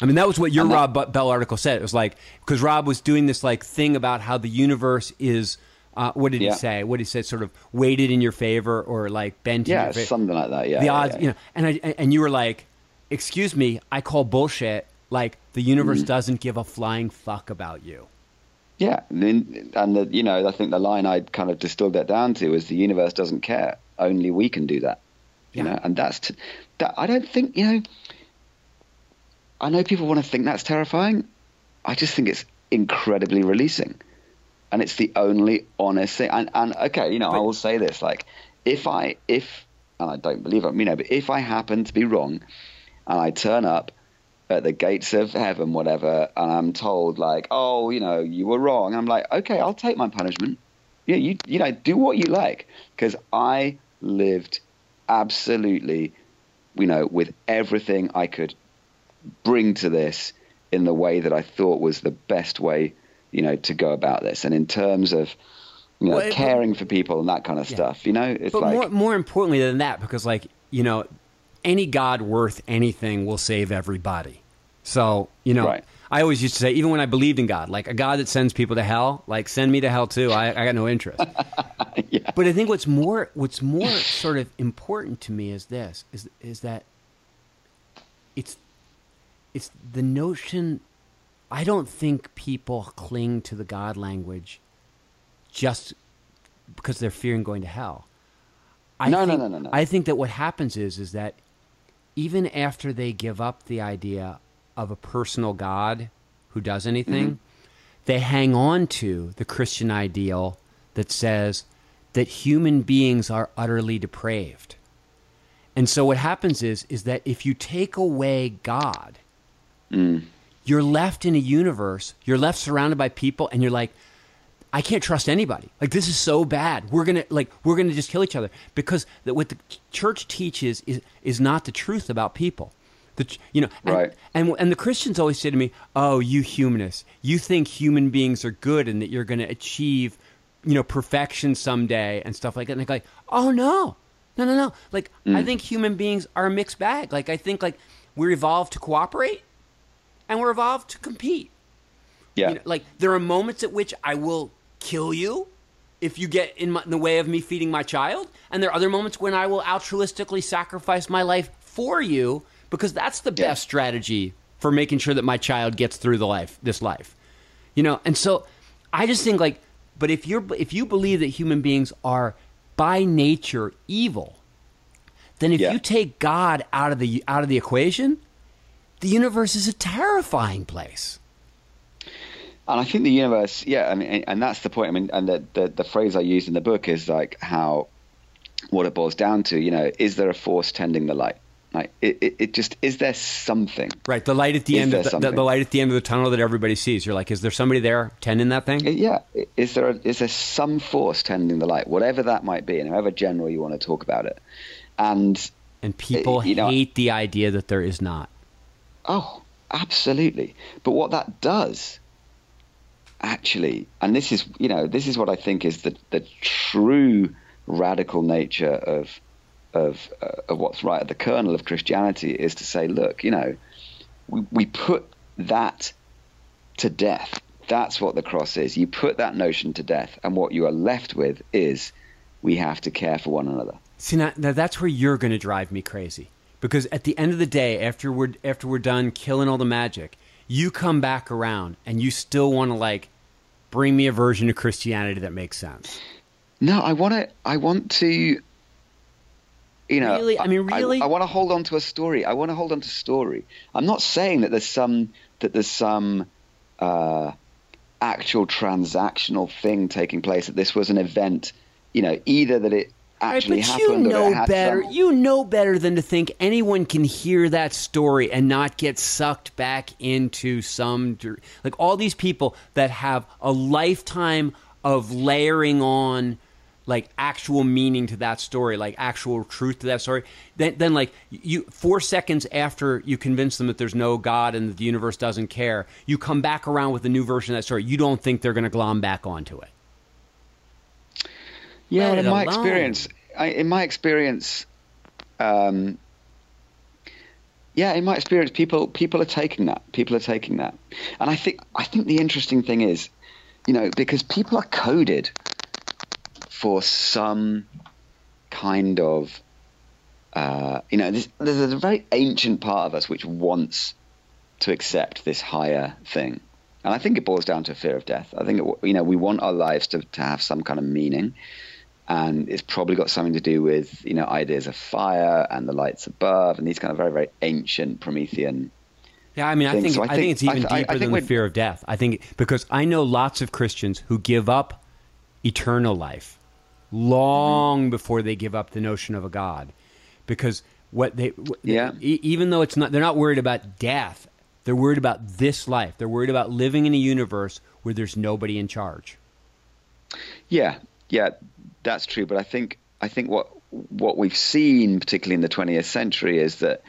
I mean, that was what your that, Rob Bell article said. It was like, because Rob was doing this like thing about how the universe is, uh, what did yeah. he say? What did he say? Sort of weighted in your favor or like bent yeah, in your favor. Yeah, something like that, yeah. The odds, yeah, yeah. you know, and, I, and you were like, excuse me, I call bullshit. Like, the universe mm. doesn't give a flying fuck about you. Yeah. And, the, you know, I think the line I kind of distilled that down to is the universe doesn't care. Only we can do that. You yeah. know, and that's, t- that. I don't think, you know, I know people want to think that's terrifying. I just think it's incredibly releasing. And it's the only honest thing. And, and okay, you know, but, I will say this, like, if I, if, and I don't believe it, you know, but if I happen to be wrong and I turn up at the gates of heaven, whatever, and I'm told like, oh, you know, you were wrong. And I'm like, okay, I'll take my punishment. Yeah, you, you know, do what you like, because I lived absolutely, you know, with everything I could bring to this in the way that I thought was the best way, you know, to go about this. And in terms of, you know, well, it, caring for people and that kind of yeah. stuff, you know, it's but like more, more importantly than that, because like, you know, any God worth anything will save everybody. So, you know, right. I always used to say, even when I believed in God, like a God that sends people to hell, like send me to hell too. I, I got no interest. yeah. But I think what's more, what's more sort of important to me is this, is, is that it's, it's the notion. I don't think people cling to the God language just because they're fearing going to hell. I no, think, no, no, no, no. I think that what happens is, is that even after they give up the idea of a personal God who does anything, mm-hmm. they hang on to the Christian ideal that says that human beings are utterly depraved. And so what happens is, is that if you take away God, mm. you're left in a universe, you're left surrounded by people, and you're like, I can't trust anybody. Like, this is so bad. We're gonna like we're gonna just kill each other, because that what the church teaches is is not the truth about people. The, you know, and, right. and and the Christians always say to me, "Oh, you humanists, you think human beings are good and that you're going to achieve, you know, perfection someday and stuff like that." And I'm like, "Oh no, no, no, no! Like, mm. I think human beings are a mixed bag. Like, I think like we're evolved to cooperate, and we're evolved to compete. Yeah, you know, like there are moments at which I will kill you if you get in, my, in the way of me feeding my child, and there are other moments when I will altruistically sacrifice my life for you." Because that's the best yeah. strategy for making sure that my child gets through the life, this life, you know. And so, I just think like, but if you're if you believe that human beings are by nature evil, then if yeah. you take God out of the out of the equation, the universe is a terrifying place. And I think the universe, yeah, I mean, and that's the point. I mean, and the the, the phrase I used in the book is like how what it boils down to, you know, is there a force tending the light? Like it, it, it just is there something right? The light at the end, of the, the, the light at the end of the tunnel that everybody sees. You're like, is there somebody there tending that thing? Yeah, is there a, is there some force tending the light, whatever that might be, and however general you want to talk about it. And and people it, you know, hate the idea that there is not. Oh, absolutely. But what that does, actually, and this is you know this is what I think is the the true radical nature of. Of, uh, of what's right at the kernel of Christianity is to say, look, you know, we, we put that to death. That's what the cross is. You put that notion to death, and what you are left with is we have to care for one another. See, now, now that's where you're going to drive me crazy, because at the end of the day, after we're after we're done killing all the magic, you come back around and you still want to like bring me a version of Christianity that makes sense. No, I want to. I want to. You know, really? I mean, really, I, I want to hold on to a story. I want to hold on to story. I'm not saying that there's some that there's some uh, actual transactional thing taking place. That this was an event, you know, either that it actually right, but happened. You know or it had better. Some... You know better than to think anyone can hear that story and not get sucked back into some like all these people that have a lifetime of layering on. Like actual meaning to that story, like actual truth to that story. Then, then like you, four seconds after you convince them that there's no God and that the universe doesn't care, you come back around with a new version of that story. You don't think they're going to glom back onto it. Yeah, in my experience, I, in my experience, um, yeah, in my experience, people people are taking that. People are taking that, and I think I think the interesting thing is, you know, because people are coded. For some kind of, uh, you know, there's, there's a very ancient part of us which wants to accept this higher thing. And I think it boils down to fear of death. I think, it, you know, we want our lives to, to have some kind of meaning. And it's probably got something to do with, you know, ideas of fire and the lights above and these kind of very, very ancient Promethean Yeah, I mean, things. I think, so I, I think, think it's even I, deeper I, I than the fear of death. I think because I know lots of Christians who give up eternal life. Long before they give up the notion of a God, because what they yeah. even though it's not they're not worried about death, they're worried about this life. They're worried about living in a universe where there's nobody in charge. Yeah, yeah, that's true. But I think I think what what we've seen, particularly in the twentieth century, is that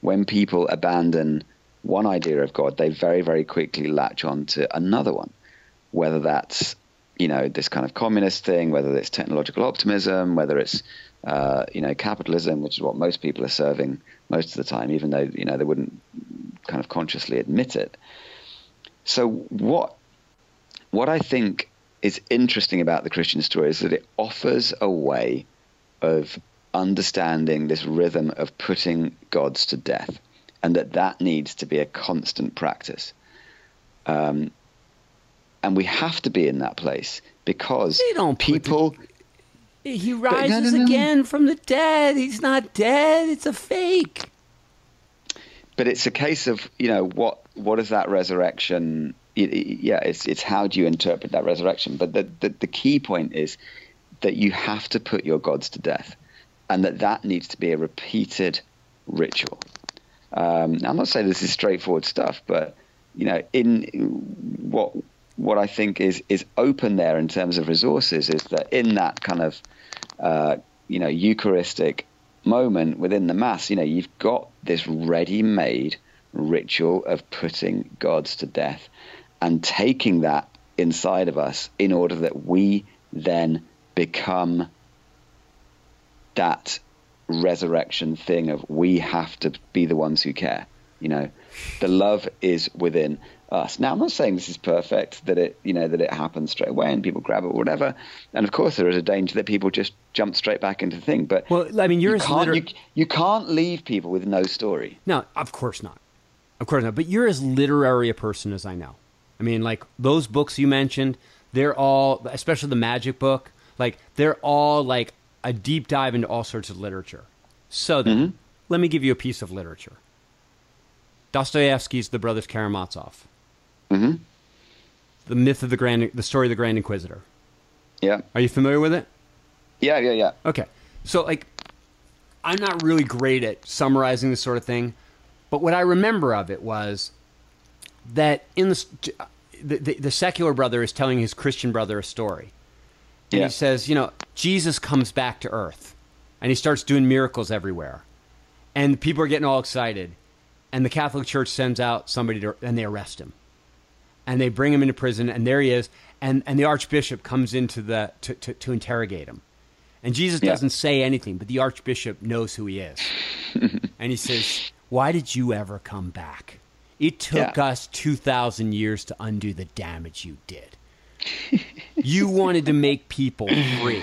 when people abandon one idea of God, they very very quickly latch on to another one, whether that's you know, this kind of communist thing, whether it's technological optimism, whether it's, uh, you know, capitalism, which is what most people are serving most of the time, even though, you know, they wouldn't kind of consciously admit it. So what what I think is interesting about the Christian story is that it offers a way of understanding this rhythm of putting gods to death, and that that needs to be a constant practice. Um And we have to be in that place because they don't people. The, he rises no, no, no, again no. from the dead. He's not dead. It's a fake. But it's a case of, you know, what what is that resurrection? Yeah, it's it's how do you interpret that resurrection? But the, the, the key point is that you have to put your gods to death, and that that needs to be a repeated ritual. Um, I'm not saying this is straightforward stuff, but, you know, in what what I think is is open there in terms of resources is that in that kind of, uh, you know, Eucharistic moment within the Mass, you know, you've got this ready-made ritual of putting gods to death and taking that inside of us in order that we then become that resurrection thing of we have to be the ones who care. You know, the love is within us. Now, I'm not saying this is perfect, that it, you know, that it happens straight away and people grab it or whatever. And of course, there is a danger that people just jump straight back into the thing. But well, I mean, you're you, as can't, liter- you, you can't leave people with no story. No, of course not. Of course not. But you're as literary a person as I know. I mean, like those books you mentioned, they're all, especially the magic book, like they're all like a deep dive into all sorts of literature. So then mm-hmm. let me give you a piece of literature. Dostoevsky's The Brothers Karamazov. Mm-hmm. The myth of the Grand, the story of the Grand Inquisitor. Yeah. Are you familiar with it? Yeah, yeah, yeah. Okay. So like, I'm not really great at summarizing this sort of thing, but what I remember of it was that in the, the, the, the secular brother is telling his Christian brother a story. And yeah. he says, you know, Jesus comes back to earth and he starts doing miracles everywhere. And people are getting all excited. And the Catholic Church sends out somebody to, and they arrest him. And they bring him into prison, and there he is. And, and the Archbishop comes into the to, to, to interrogate him. And Jesus yeah. doesn't say anything, but the Archbishop knows who he is. And he says, why did you ever come back? It took yeah. us two thousand years to undo the damage you did. You wanted to make people free.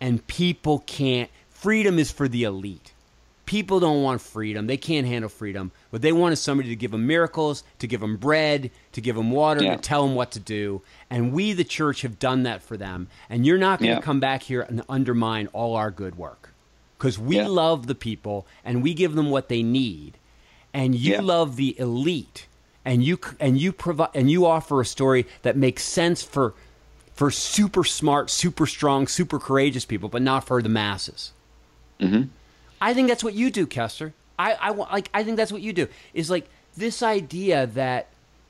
And people can't. Freedom is for the elite. People don't want freedom. They can't handle freedom. What they want is somebody to give them miracles, to give them bread, to give them water, yeah. to tell them what to do. And we, the church, have done that for them. And you're not going to yeah. come back here and undermine all our good work. Because we yeah. love the people, and we give them what they need. And you yeah. love the elite. And you and you provide and you offer a story that makes sense for for super smart, super strong, super courageous people, but not for the masses. Mm-hmm. I think that's what you do, Kester. I, I, like, I think that's what you do. Is like this idea that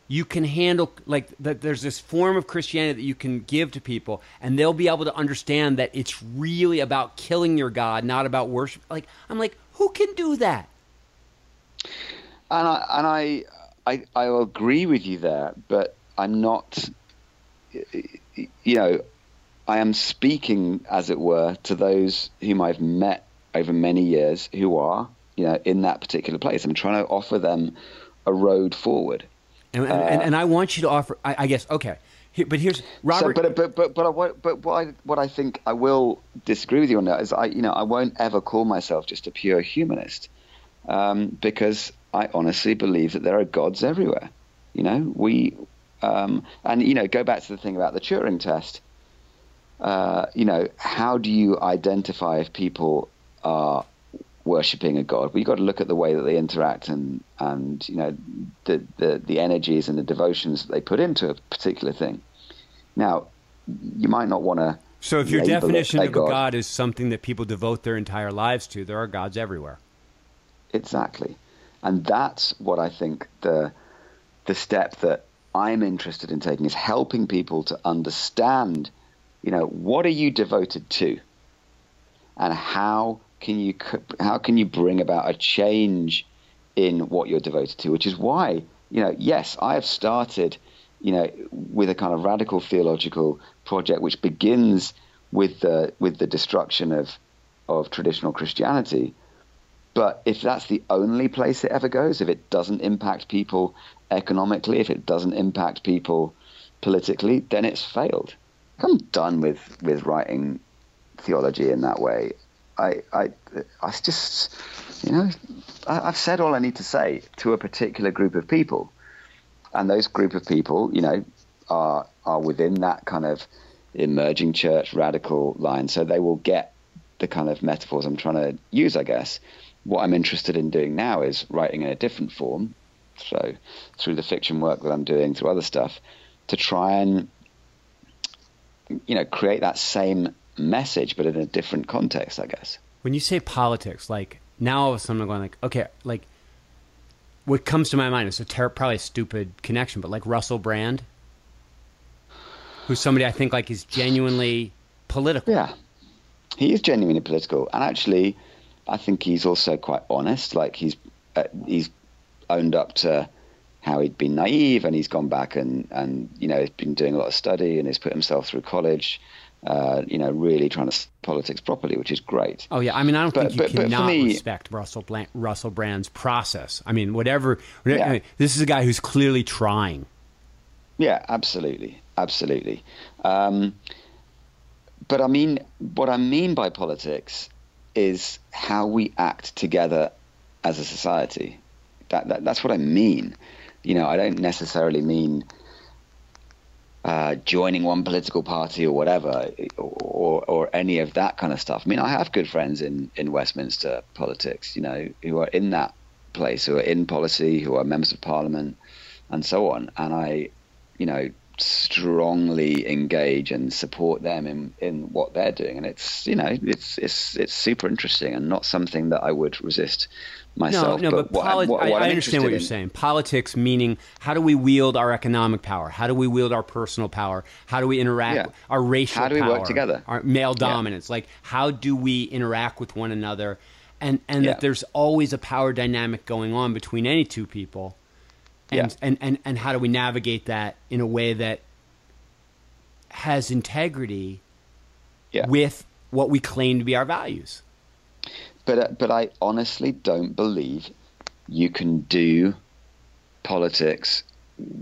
you can handle, like that there's this form of Christianity that you can give to people and they'll be able to understand that it's really about killing your God, not about worship. Like, I'm like, who can do that? And I, and I, I, I will agree with you there, but I'm not, you know, I am speaking, as it were, to those whom I've met over many years who are, you know, in that particular place. I'm trying to offer them a road forward. And and, uh, and, and I want you to offer, I, I guess, okay. Here, but here's Robert. So, but but but but, what, but what, I, what I think I will disagree with you on that is I, you know, I won't ever call myself just a pure humanist um, because I honestly believe that there are gods everywhere. You know, we, um, and, you know, go back to the thing about the Turing test. Uh, you know, how do you identify if people are worshipping a god? Well, you've got to look at the way that they interact and, and you know, the, the, the energies and the devotions that they put into a particular thing. Now, you might not want to. So if your definition of a god. a god is something that people devote their entire lives to, there are gods everywhere. Exactly. And that's what I think the the step that I'm interested in taking is helping people to understand, you know, what are you devoted to? And how can you how can you bring about a change in what you're devoted to? Which is why, you know, yes, I have started, you know, with a kind of radical theological project, which begins with the with the destruction of of traditional Christianity. But if that's the only place it ever goes, if it doesn't impact people economically, if it doesn't impact people politically, then it's failed. I'm done with with writing theology in that way. I, I, I just, you know, I, I've said all I need to say to a particular group of people, and those group of people, you know, are are within that kind of emerging church radical line, so they will get the kind of metaphors I'm trying to use, I guess. what I'm interested in doing now is writing in a different form, so through the fiction work that I'm doing, through other stuff, to try and, you know, create that same message, but in a different context, I guess. When you say politics, like now all of a sudden I'm going like, okay, like what comes to my mind is a ter- probably a stupid connection, but like Russell Brand, who's somebody I think like is genuinely political. Yeah, he is genuinely political. And actually, I think he's also quite honest. Like he's uh, he's owned up to how he'd been naive, and he's gone back and, and, you know, he's been doing a lot of study and he's put himself through college, uh, you know, really trying to politics properly, which is great. Oh, yeah. I mean, I don't but, think you but, cannot but me, respect Russell, Blan- Russell Brand's process. I mean, whatever. whatever yeah. I mean, this is a guy who's clearly trying. Yeah, absolutely. Absolutely. Um, but I mean, what I mean by politics is how we act together as a society. That, that that's what I mean. You know, I don't necessarily mean uh, joining one political party or whatever, or, or or any of that kind of stuff. I mean, I have good friends in, in Westminster politics, you know, who are in that place, who are in policy, who are members of parliament and so on. And I, you know, strongly engage and support them in, in what they're doing. And it's, you know, it's it's it's super interesting and not something that I would resist myself. No, no, but, but poli- what, what I understand what you're in. saying. Politics meaning how do we wield our economic power? How do we wield our personal power? How do we interact yeah. with our racial power? How do we power, work together? Our male dominance. Yeah. Like, how do we interact with one another? And, and yeah. that there's always a power dynamic going on between any two people. And, yeah. and, and, and how do we navigate that in a way that has integrity yeah. with what we claim to be our values? But uh, but I honestly don't believe you can do politics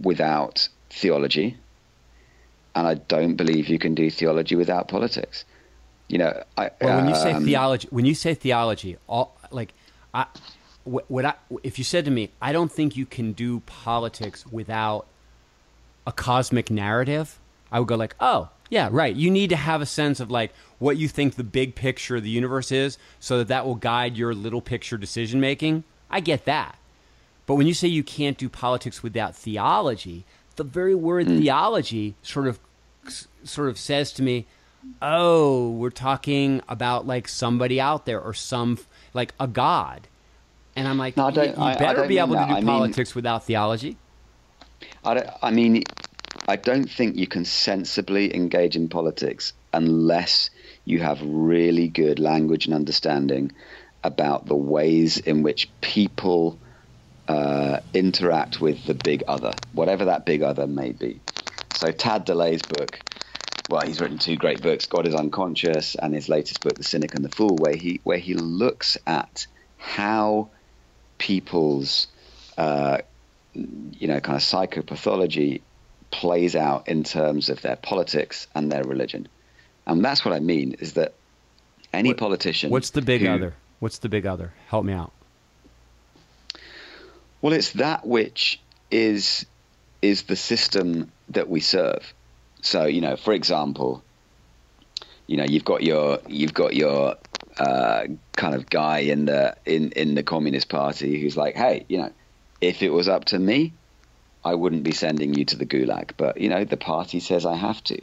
without theology. And I don't believe you can do theology without politics. You know, I, well, when you say um, theology, when you say theology, all, like I, what, what I, if you said to me, I don't think you can do politics without a cosmic narrative, I would go like, oh, yeah, right. You need to have a sense of like what you think the big picture of the universe is so that that will guide your little picture decision making. I get that. But when you say you can't do politics without theology, the very word mm. theology sort of sort of says to me, oh, we're talking about like somebody out there or some like a God. And I'm like, no, I don't, you, you I, better I don't be able that. to do I politics mean, without theology. I, don't, I mean, I don't think you can sensibly engage in politics unless you have really good language and understanding about the ways in which people uh, interact with the big other, whatever that big other may be. So Tad DeLay's book, well, he's written two great books, God is Unconscious, and his latest book, The Cynic and the Fool, where he where he looks at how people's, uh, you know, kind of psychopathology plays out in terms of their politics and their religion. And that's what I mean is that any what, politician... What's the big who, other? What's the big other? Help me out. Well, it's that which is is the system that we serve. So, you know, for example, you know, you've got your you've got your uh, kind of guy in the in, in the Communist Party who's like, hey, you know, if it was up to me, I wouldn't be sending you to the gulag. But, you know, the party says I have to.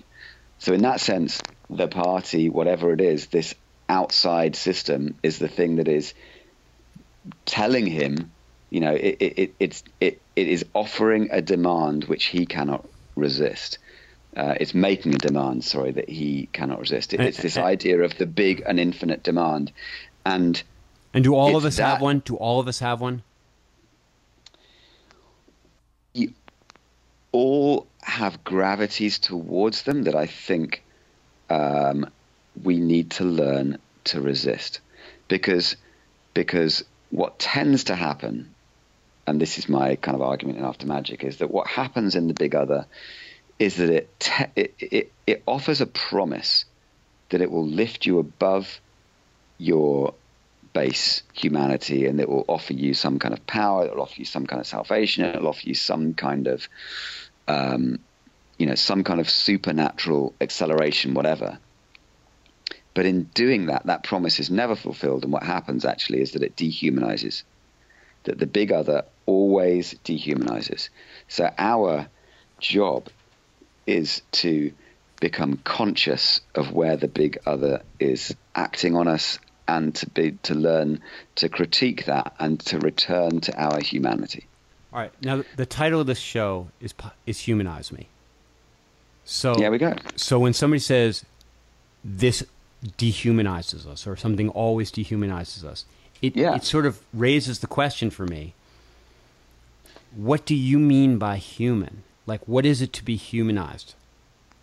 So in that sense, the party, whatever it is, this outside system is the thing that is telling him, you know, it, it, it's, it, it is offering a demand which he cannot resist. Uh, it's making a demand, sorry, that he cannot resist. It, it's this idea of the big and infinite demand. And and do all of us that, have one? Do all of us have one? You all have gravities towards them that I think um, we need to learn to resist, because because what tends to happen, and this is my kind of argument in After Magic, is that what happens in the big other is that it te- it, it it offers a promise that it will lift you above your base humanity, and it will offer you some kind of power, it will offer you some kind of salvation, it will offer you some kind of um you know, some kind of supernatural acceleration, whatever. But in doing that, that promise is never fulfilled. And what happens actually is that it dehumanizes, that the big other always dehumanizes. So our job is to become conscious of where the big other is acting on us, and to be to learn to critique that and to return to our humanity. All right. Now, the title of this show is is Humanize Me. So yeah, we go. So when somebody says this dehumanizes us, or something always dehumanizes us, it, yeah. it sort of raises the question for me, what do you mean by human? Like, what is it to be humanized?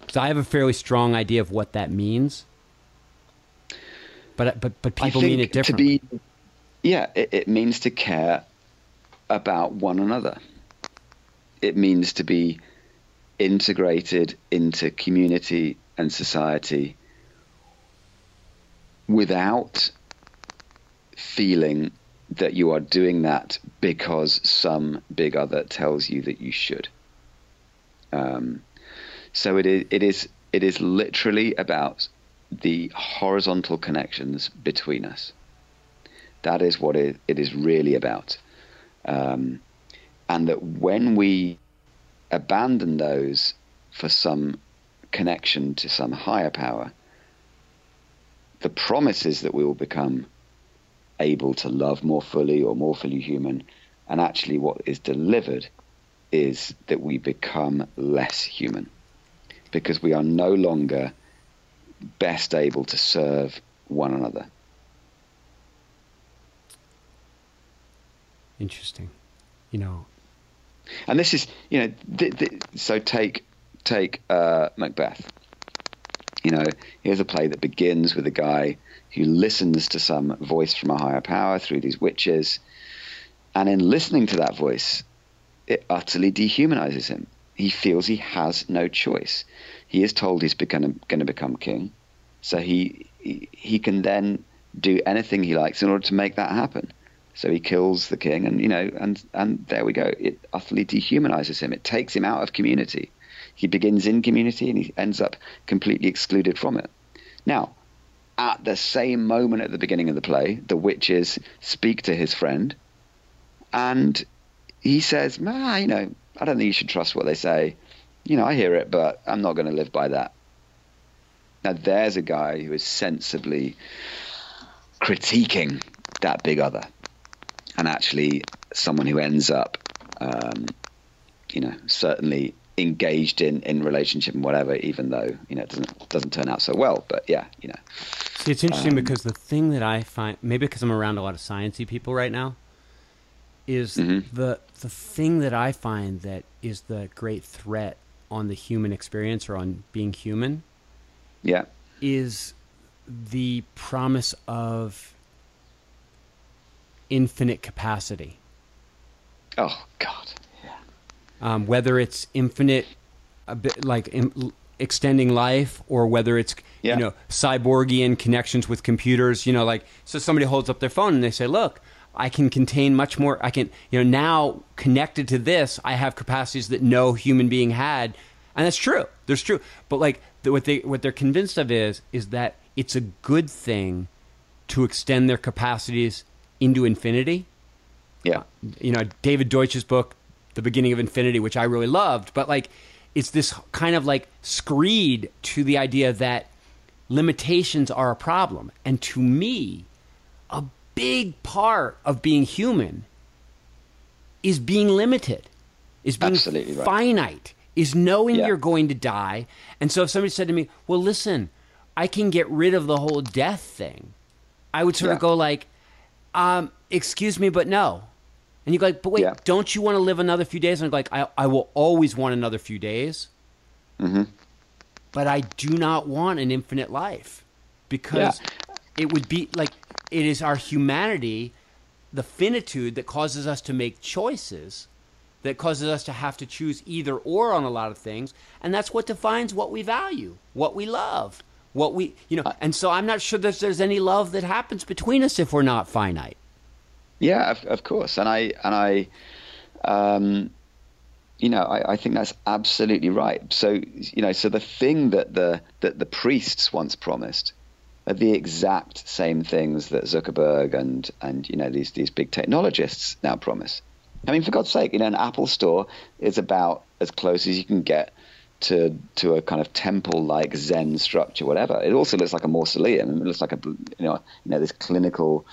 Because I have a fairly strong idea of what that means, but but, but people mean it differently. To be, yeah, it, it means to care about one another. It means to be integrated into community and society without feeling that you are doing that because some big other tells you that you should. Um, so it is, it is, it is literally about the horizontal connections between us. That is what it, it is really about. Um, and that when we abandon those for some connection to some higher power, the promise is that we will become able to love more fully or more fully human. And actually what is delivered is that we become less human because we are no longer best able to serve one another. Interesting. You know, and this is, you know, th- th- so take, take uh, Macbeth. You know, here's a play that begins with a guy who listens to some voice from a higher power through these witches. And in listening to that voice, it utterly dehumanizes him. He feels he has no choice. He is told he's going to become king. So he, he he can then do anything he likes in order to make that happen. So he kills the king and, you know, and, and there we go. It utterly dehumanizes him. It takes him out of community. He begins in community and he ends up completely excluded from it. Now, at the same moment at the beginning of the play, the witches speak to his friend and he says, ah, you know, I don't think you should trust what they say. You know, I hear it, but I'm not going to live by that. Now, there's a guy who is sensibly critiquing that big other and actually someone who ends up, um, you know, certainly engaged in in relationship and whatever, even though, you know, it doesn't doesn't turn out so well. But yeah, you know, see, it's interesting um, because the thing that I find, maybe because I'm around a lot of sciencey people right now, is mm-hmm. the the thing that I find that is the great threat on the human experience or on being human, yeah, is the promise of infinite capacity. Oh God. Um, whether it's infinite, a bit like in, extending life, or whether it's yeah. you know, cyborgian connections with computers, you know, like, so somebody holds up their phone and they say, "Look, I can contain much more. I can, you know, now connected to this, I have capacities that no human being had," and that's true. That's true. But like the, what they what they're convinced of is is that it's a good thing to extend their capacities into infinity. Yeah, uh, you know, David Deutsch's book, The Beginning of Infinity, which I really loved, but like, it's this kind of like screed to the idea that limitations are a problem. And to me, a big part of being human is being limited, is being Absolutely right. finite, is knowing yeah. you're going to die. And so if somebody said to me, "Well, listen, I can get rid of the whole death thing," I would sort yeah. of go like, um, "Excuse me, but no." And you're like, "But wait, yeah. don't you want to live another few days?" And I'm like, I, I will always want another few days. Mm-hmm. But I do not want an infinite life because yeah. it would be like, it is our humanity, the finitude that causes us to make choices, that causes us to have to choose either or on a lot of things. And that's what defines what we value, what we love, what we, you know. And so I'm not sure that there's any love that happens between us if we're not finite. Yeah, of, of course. And I, and I, um, you know, I, I think that's absolutely right. So, you know, so the thing that the, that the priests once promised are the exact same things that Zuckerberg and, and you know, these, these big technologists now promise. I mean, for God's sake, you know, an Apple store is about as close as you can get to to a kind of temple-like Zen structure, whatever. It also looks like a mausoleum. It looks like a, you know, you know this clinical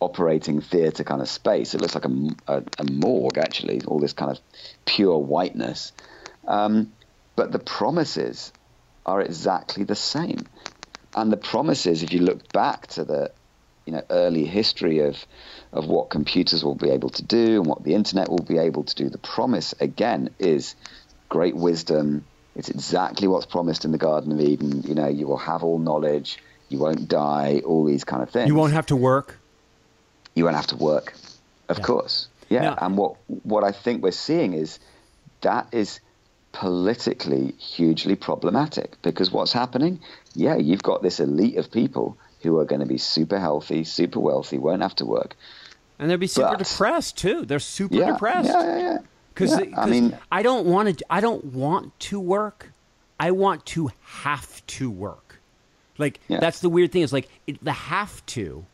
operating theatre kind of space. It looks like a, a, a morgue, actually, all this kind of pure whiteness. Um, but the promises are exactly the same. And the promises, if you look back to the you know, early history of of what computers will be able to do and what the internet will be able to do, the promise, again, is great wisdom. It's exactly what's promised in the Garden of Eden. You know, you will have all knowledge. You won't die, all these kind of things. You won't have to work. You won't have to work, of yeah. course. Yeah, no. And what what I think we're seeing is that is politically hugely problematic, because what's happening, yeah, you've got this elite of people who are going to be super healthy, super wealthy, won't have to work. And they'll be super but, depressed too. They're super yeah, depressed. Yeah, yeah, yeah. Because yeah, I mean, I don't want to. I don't want to work. I want to have to work. Like yeah. that's the weird thing. Is like it, the have to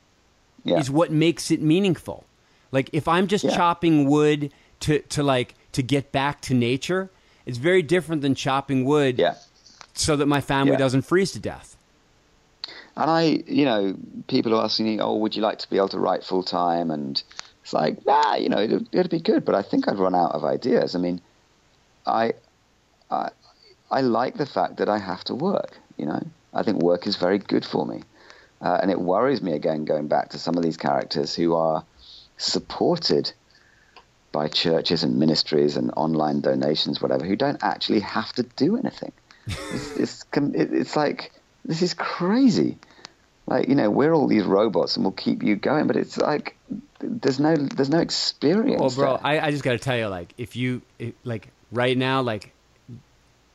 yeah. is what makes it meaningful. Like if I'm just yeah. chopping wood to to like to get back to nature, it's very different than chopping wood yeah. so that my family yeah. doesn't freeze to death. And I, you know, people are asking me, oh, would you like to be able to write full time? And it's like, nah, you know, it'd, it'd be good, but I think I'd run out of ideas. I mean, I, I, I like the fact that I have to work, you know. I think work is very good for me. Uh, and it worries me, again, going back to some of these characters who are supported by churches and ministries and online donations, whatever, who don't actually have to do anything. It's, it's, it's like, this is crazy. Like, you know, we're all these robots and we'll keep you going, but it's like there's no there's no experience. Well, bro, I, I just got to tell you, like, if you it, like right now, like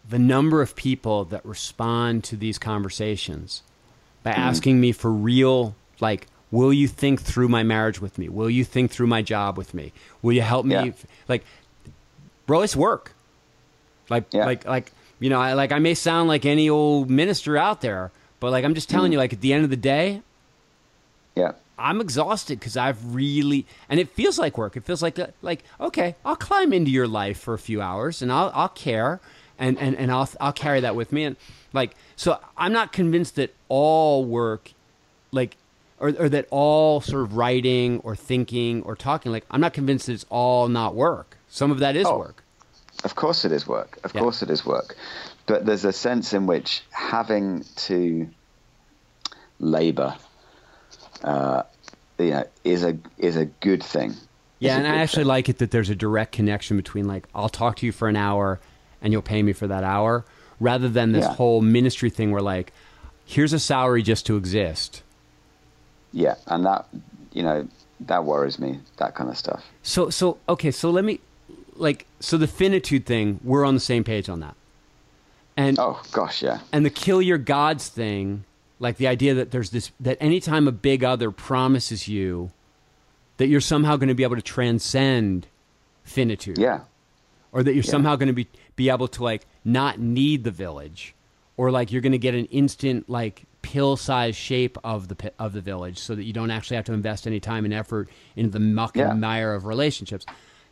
the number of people that respond to these conversations by mm. asking me for real, like, will you think through my marriage with me? Will you think through my job with me? Will you help me? Yeah. Like, bro, it's work. Like, yeah. like, like, you know, I like I may sound like any old minister out there, but like, I'm just telling you, like, at the end of the day, yeah, I'm exhausted because I've really, and it feels like work. It feels like, like, okay, I'll climb into your life for a few hours and I'll, I'll care and, and, and I'll, I'll carry that with me. And like, so I'm not convinced that all work, like, or, or that all sort of writing or thinking or talking, like, I'm not convinced that it's all not work. Some of that is oh, work. Of course it is work. Of yeah. course it is work. But there's a sense in which having to labor, uh, you know, is a is a good thing. Yeah, and I actually like it that there's a direct connection between, like, I'll talk to you for an hour and you'll pay me for that hour, rather than this yeah. whole ministry thing where, like, here's a salary just to exist. Yeah, and that, you know, that worries me, that kind of stuff. So, so okay, so let me, like, so the finitude thing, we're on the same page on that. And, oh, gosh, yeah. And the kill your gods thing, like the idea that there's this, that anytime a big other promises you that you're somehow going to be able to transcend finitude. Yeah. Or that you're yeah. somehow going to be, be able to, like, not need the village, or like you're going to get an instant, like, pill-sized shape of the of the village so that you don't actually have to invest any time and effort into the muck yeah. and mire of relationships.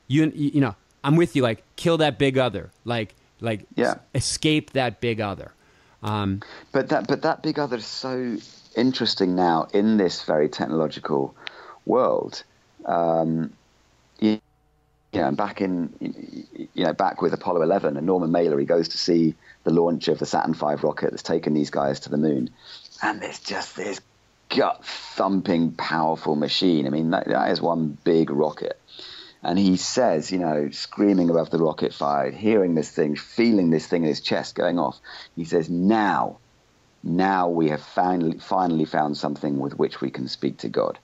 You, you know, I'm with you, like, kill that big other, like, Like yeah. escape that big other, um, but that but that big other is so interesting now in this very technological world. Um, you, you know, back in you know back with Apollo eleven and Norman Mailer, he goes to see the launch of the Saturn V rocket that's taken these guys to the moon, and it's just this gut thumping, powerful machine. I mean, that, that is one big rocket. And he says, you know, screaming above the rocket fire, hearing this thing, feeling this thing in his chest going off. He says, now, now we have finally, finally found something with which we can speak to God.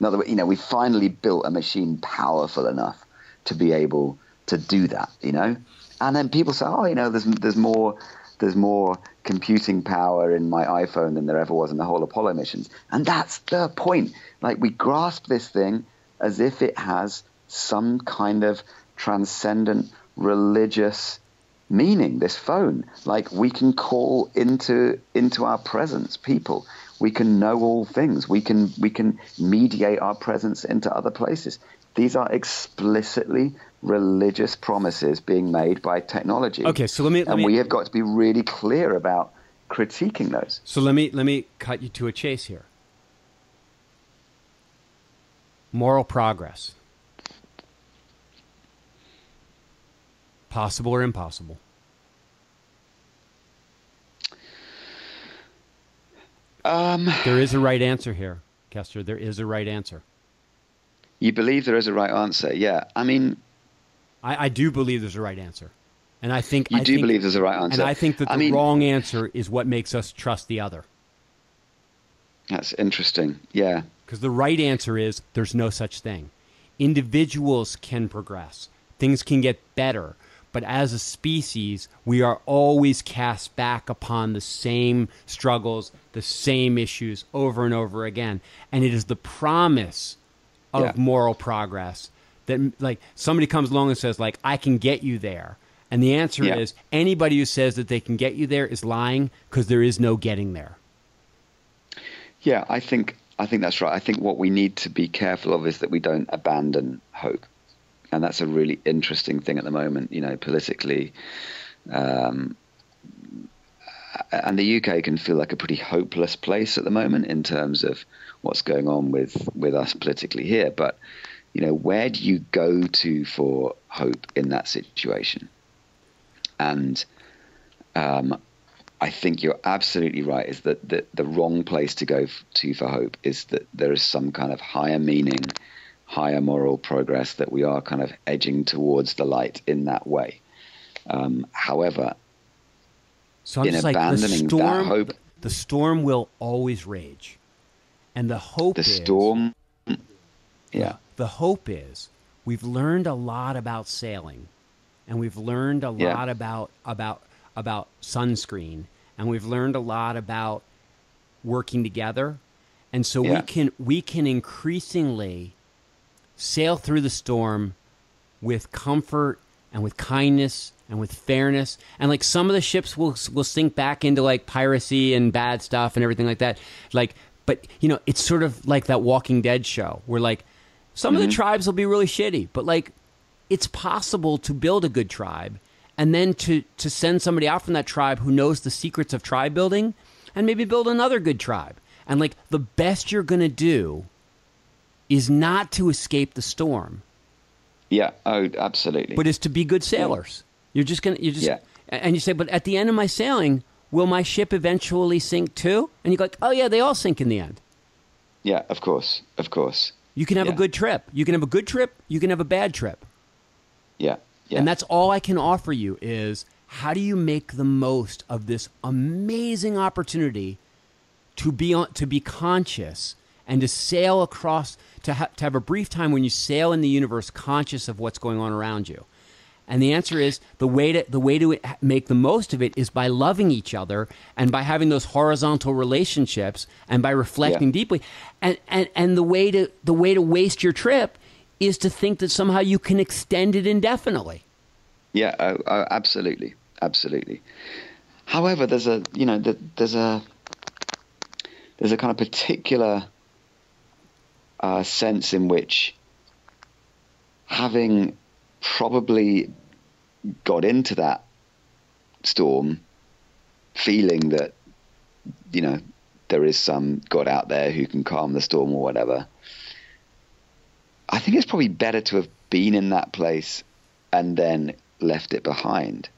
In other words, you know, we finally built a machine powerful enough to be able to do that, you know. And then people say, oh, you know, there's there's more, there's more computing power in my iPhone than there ever was in the whole Apollo missions. And that's the point. Like, we grasp this thing as if it has some kind of transcendent religious meaning, this phone. Like, we can call into into our presence people. We can know all things. We can we can mediate our presence into other places. These are explicitly religious promises being made by technology. Okay, so let me, let and me, we have got to be really clear about critiquing those. So let me let me cut you to a chase here. Moral progress, possible or impossible? Um, there is a right answer here, Kester. There is a right answer. You believe there is a right answer, yeah. I mean... I, I do believe there's a right answer. And I think... You I do think, believe there's a right answer. And I think that the I mean, wrong answer is what makes us trust the other. That's interesting, yeah. Because the right answer is there's no such thing. Individuals can progress. Things can get better. But as a species, we are always cast back upon the same struggles, the same issues over and over again. And it is the promise of yeah. moral progress that, like, somebody comes along and says, like, I can get you there. And the answer yeah. is anybody who says that they can get you there is lying, because there is no getting there. Yeah, I think I think that's right. I think what we need to be careful of is that we don't abandon hope. And that's a really interesting thing at the moment, you know, politically. Um, and the U K can feel like a pretty hopeless place at the moment in terms of what's going on with, with us politically here. But, you know, where do you go to for hope in that situation? And um, I think you're absolutely right, is that the, the wrong place to go to for hope is that there is some kind of higher meaning, higher moral progress that we are kind of edging towards the light in that way. Um, however, so I'm in just abandoning like the storm, that hope, the storm will always rage, and the hope. The is, storm. Yeah. The hope is we've learned a lot about sailing, and we've learned a lot yeah. about about about sunscreen, and we've learned a lot about working together, and so yeah. we can we can increasingly sail through the storm with comfort and with kindness and with fairness. And like some of the ships will will sink back into like piracy and bad stuff and everything like that. Like, but you know, it's sort of like that Walking Dead show where like some mm-hmm. of the tribes will be really shitty, but like it's possible to build a good tribe and then to, to send somebody out from that tribe who knows the secrets of tribe building and maybe build another good tribe. And like the best you're going to do is not to escape the storm. Yeah, oh, absolutely. But it's to be good sailors. You're just going to, you just, yeah. and you say, but at the end of my sailing, will my ship eventually sink too? And you go like, oh yeah, they all sink in the end. Yeah, of course, of course. You can have yeah. a good trip. You can have a good trip. You can have a bad trip. Yeah, yeah. And that's all I can offer you is how do you make the most of this amazing opportunity to be on, to be conscious and to sail across, to, ha- to have a brief time when you sail in the universe conscious of what's going on around you. And the answer is the way to the way to make the most of it is by loving each other and by having those horizontal relationships and by reflecting yeah. deeply. And, and and the way to the way to waste your trip is to think that somehow you can extend it indefinitely. Yeah, uh, uh, absolutely, absolutely. However, there's a you know the, there's a there's a kind of particular Uh, sense in which, having probably got into that storm, feeling that, you know, there is some God out there who can calm the storm or whatever, I think it's probably better to have been in that place and then left it behind.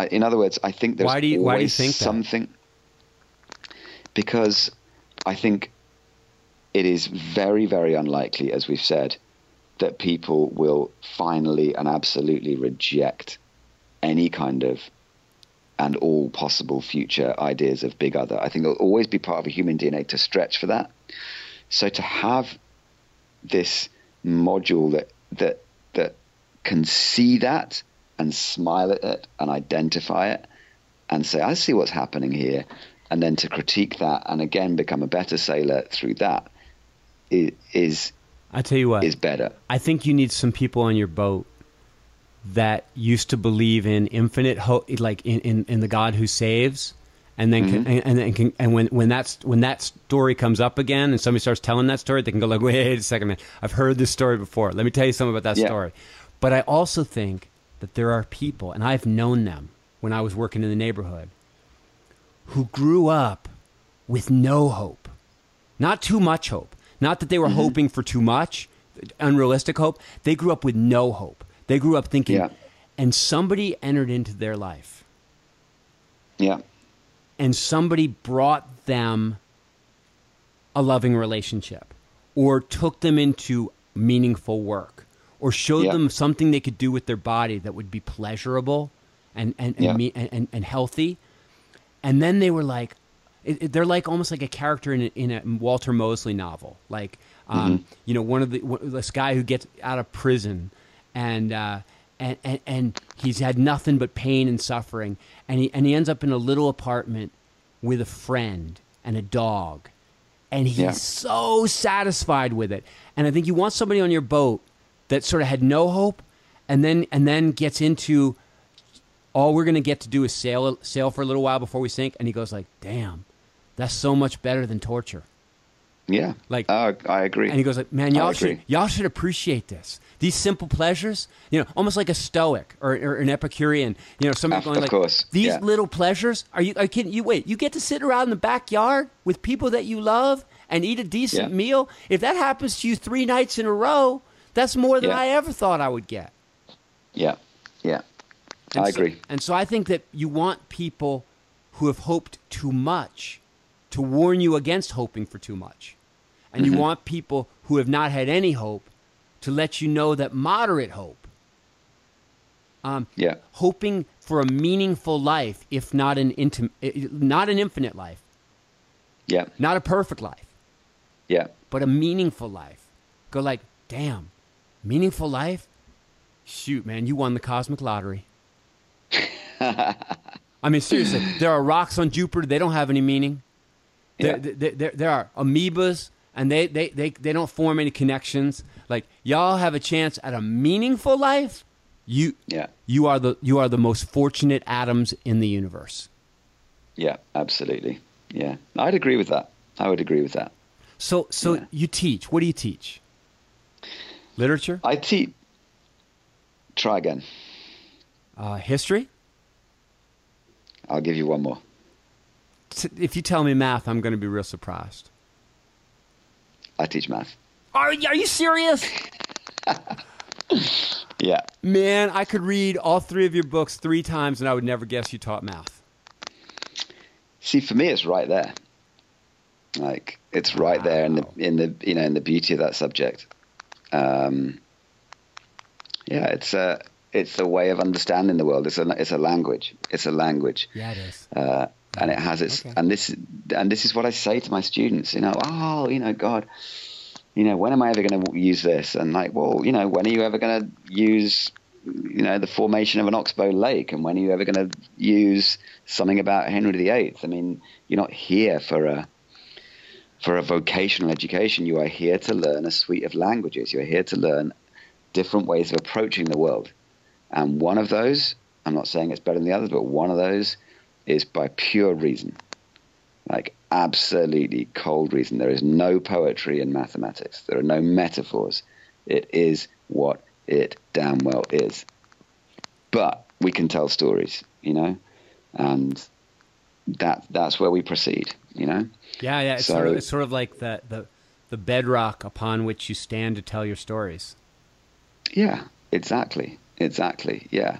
I, in other words, I think there's why do you, always why do you think something that? Because I think it is very, very unlikely, as we've said, that people will finally and absolutely reject any kind of and all possible future ideas of big other. I think there'll always be part of a human D N A to stretch for that. So to have this module that that that can see that and smile at it and identify it and say, I see what's happening here, and then to critique that and again become a better sailor through that is, is I tell you what, is better. I think you need some people on your boat that used to believe in infinite hope, like in, in, in the God who saves, and then mm-hmm. can, and, and, can, and when when that's when that story comes up again, and somebody starts telling that story, they can go like, wait a second, man, I've heard this story before. Let me tell you something about that yeah. story. But I also think that there are people, and I've known them when I was working in the neighborhood, who grew up with no hope, not too much hope. Not that they were mm-hmm. hoping for too much, unrealistic hope. They grew up with no hope. They grew up thinking, yeah. and somebody entered into their life. Yeah. And somebody brought them a loving relationship, or took them into meaningful work, or showed yeah. them something they could do with their body that would be pleasurable and and and, yeah. me, and, and, and healthy. And then they were like, it, it, they're like almost like a character in a, in a Walter Mosley novel, like um, mm-hmm. you know, one of the one, this guy who gets out of prison, and uh, and, and and he's had nothing but pain and suffering, and he and he ends up in a little apartment with a friend and a dog, and he's yeah. so satisfied with it. And I think you want somebody on your boat that sort of had no hope, and then and then gets into, all we're going to get to do is sail sail for a little while before we sink. And he goes like, damn, that's so much better than torture. Yeah, like uh, I agree. And he goes like, man, y'all should y'all should appreciate this. These simple pleasures, you know, almost like a Stoic or, or an Epicurean. You know, somebody going like, course. these yeah. little pleasures. Are you? Are you kidding? You wait. You get to sit around in the backyard with people that you love and eat a decent yeah. meal. If that happens to you three nights in a row, that's more than yeah. I ever thought I would get. Yeah, yeah, and I so, agree. And so I think that you want people who have hoped too much to warn you against hoping for too much. And you mm-hmm. want people who have not had any hope to let you know that moderate hope, um, yeah. hoping for a meaningful life, if not an intimate, not an infinite life, yeah, not a perfect life, yeah, but a meaningful life. Go like, damn, meaningful life? Shoot, man, you won the cosmic lottery. I mean, seriously, there are rocks on Jupiter; they don't have any meaning. There, yeah. there, there, there are amoebas. And they, they, they, they don't form any connections. Like, y'all have a chance at a meaningful life. You yeah. you are the you are the most fortunate atoms in the universe. Yeah, absolutely. Yeah. I'd agree with that. I would agree with that. So so yeah. you teach. What do you teach? Literature? I teach try again. Uh, history? I'll give you one more. If you tell me math, I'm gonna be real surprised. I teach math. Are, are you serious? Yeah. Man, I could read all three of your books three times and I would never guess you taught math. See, for me, it's right there. Like, it's right wow. there in the in the you know in the beauty of that subject. Um, yeah, it's a it's a way of understanding the world. It's a it's a language. It's a language. Yeah, it is. Uh, And it has its, okay. and this, and this is what I say to my students, you know, oh, you know, God, you know, when am I ever going to use this? And like, well, you know, when are you ever going to use, you know, the formation of an oxbow lake? And when are you ever going to use something about Henry the Eighth? I mean, you're not here for a, for a vocational education. You are here to learn a suite of languages. You're here to learn different ways of approaching the world. And one of those, I'm not saying it's better than the others, but one of those is by pure reason, like absolutely cold reason. There is no poetry in mathematics. There are no metaphors. It is what it damn well is. But we can tell stories, you know, and that that's where we proceed, you know. Yeah, yeah. It's, so, sort, of, it's sort of like the, the the bedrock upon which you stand to tell your stories. Yeah, exactly, exactly. Yeah,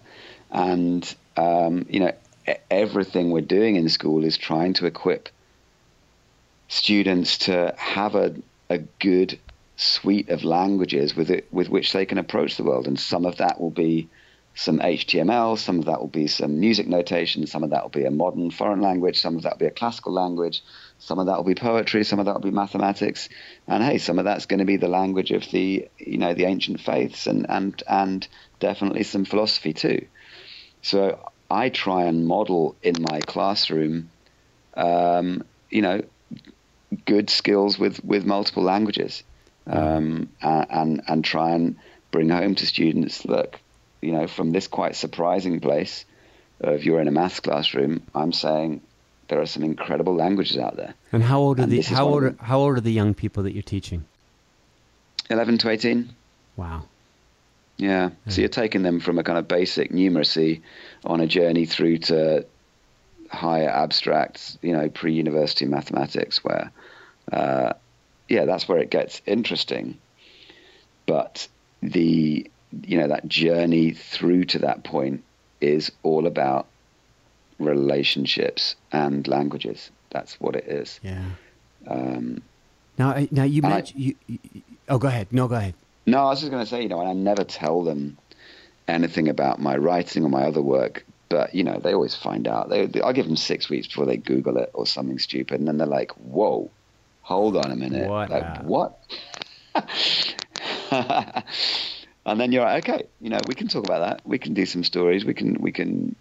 and um, you know. Everything we're doing in school is trying to equip students to have a, a good suite of languages with it, with which they can approach the world. And some of that will be some H T M L, some of that will be some music notation, some of that will be a modern foreign language, some of that will be a classical language, some of that will be poetry, some of that will be mathematics. And hey, some of that's going to be the language of the, you know, the ancient faiths and, and, and definitely some philosophy too. So I try and model in my classroom, um, you know, good skills with, with multiple languages, um, and and try and bring home to students, look, you know, from this quite surprising place of you're in a maths classroom, I'm saying there are some incredible languages out there. And how old are the how old are, how old are the young people that you're teaching? eleven to eighteen. Wow. Yeah. yeah. So you're taking them from a kind of basic numeracy on a journey through to higher abstracts, you know, pre-university mathematics where, uh, yeah, that's where it gets interesting. But the, you know, that journey through to that point is all about relationships and languages. That's what it is. Yeah. Um, now, now you mentioned, you, you, oh, go ahead. No, go ahead. No, I was just going to say, you know, I never tell them anything about my writing or my other work, but, you know, they always find out. They, I give them six weeks before they Google it or something stupid, and then they're like, whoa, hold on a minute. What? Like, what? And then you're like, okay, you know, we can talk about that. We can do some stories. We can, we can,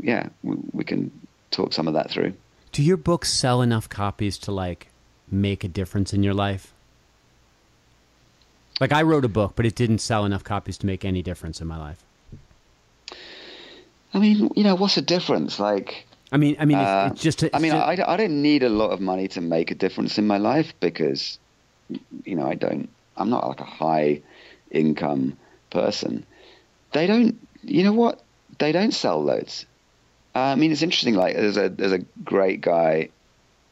yeah, we, we can talk some of that through. Do your books sell enough copies to, like, make a difference in your life? Like, I wrote a book, but it didn't sell enough copies to make any difference in my life. I mean, you know, what's the difference? Like, I mean, I mean, uh, it's, it's just. It's I mean, just... I, I didn't need a lot of money to make a difference in my life because, you know, I don't. I'm not like a high-income person. They don't. You know what? They don't sell loads. Uh, I mean, it's interesting. Like, there's a there's a great guy